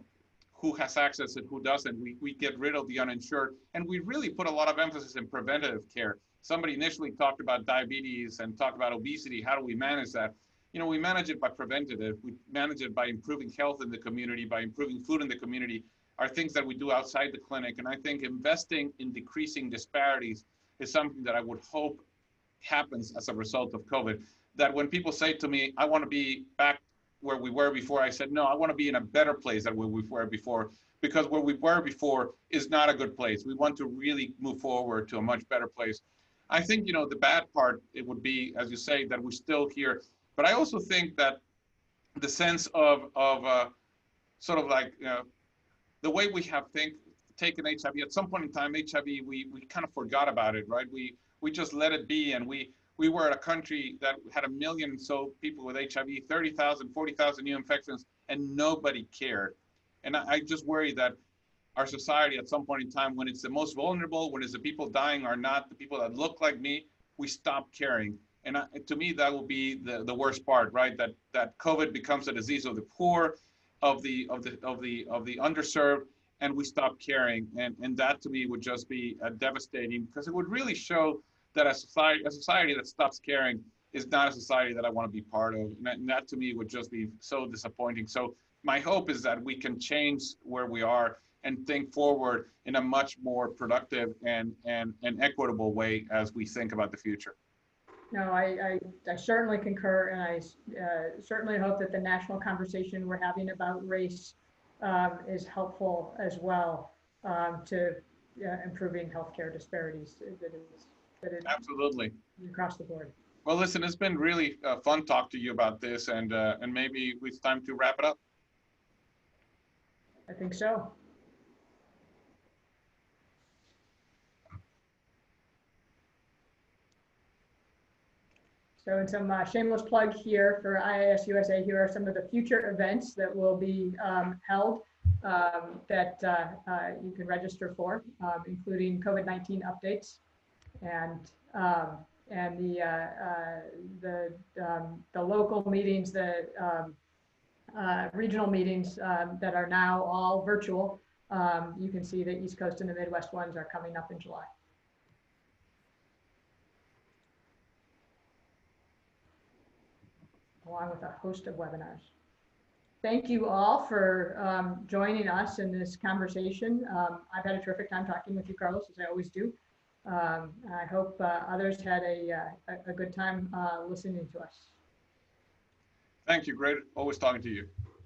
who has access and who doesn't. We we get rid of the uninsured, and we really put a lot of emphasis in preventative care. Somebody initially talked about diabetes and talked about obesity. How do we manage that? You know, we manage it by preventative. We manage it by improving health in the community, by improving food in the community, are things that we do outside the clinic. And I think investing in decreasing disparities is something that I would hope happens as a result of COVID. That when people say to me, I want to be back where we were before, I said, no, I want to be in a better place than where we were before, because where we were before is not a good place. We want to really move forward to a much better place. I think, you know, the bad part, it would be, as you say, that we're still here. But I also think that the sense of, of uh, sort of like uh, the way we have think, taken H I V, at some point in time, H I V, we, we kind of forgot about it, right? We we just let it be, and we, we were a country that had a million and so people with H I V, thirty thousand, forty thousand new infections, and nobody cared. And I, I just worry that our society, at some point in time, when it's the most vulnerable, when it's the people dying are not the people that look like me, we stop caring. And I, to me, that will be the, the worst part, right? That that COVID becomes a disease of the poor, of the of the of the of the underserved, and we stop caring. And, and that to me would just be uh, devastating, because it would really show that a society, a society that stops caring is not a society that I want to be part of. And that, and that to me would just be so disappointing. So my hope is that we can change where we are and think forward in a much more productive and, and, and equitable way as we think about the future. No, I, I, I certainly concur. And I uh, certainly hope that the national conversation we're having about race Um, is helpful as well um, to uh, improving healthcare disparities that is, that is absolutely across the board. Well, listen, it's been really uh, fun talk to you about this, and uh, and maybe it's time to wrap it up. I think so. So in some uh, shameless plug here for I A S U S A, here are some of the future events that will be um, held um, that uh, uh, you can register for, um, including COVID nineteen updates, and um, and the uh, uh, the um, the local meetings, the um, uh, regional meetings um, that are now all virtual. Um, you can see the East Coast and the Midwest ones are coming up in July. Along with a host of webinars. Thank you all for um, joining us in this conversation. Um, I've had a terrific time talking with you, Carlos, as I always do. Um, I hope uh, others had a, uh, a good time uh, listening to us. Thank you, great, always talking to you.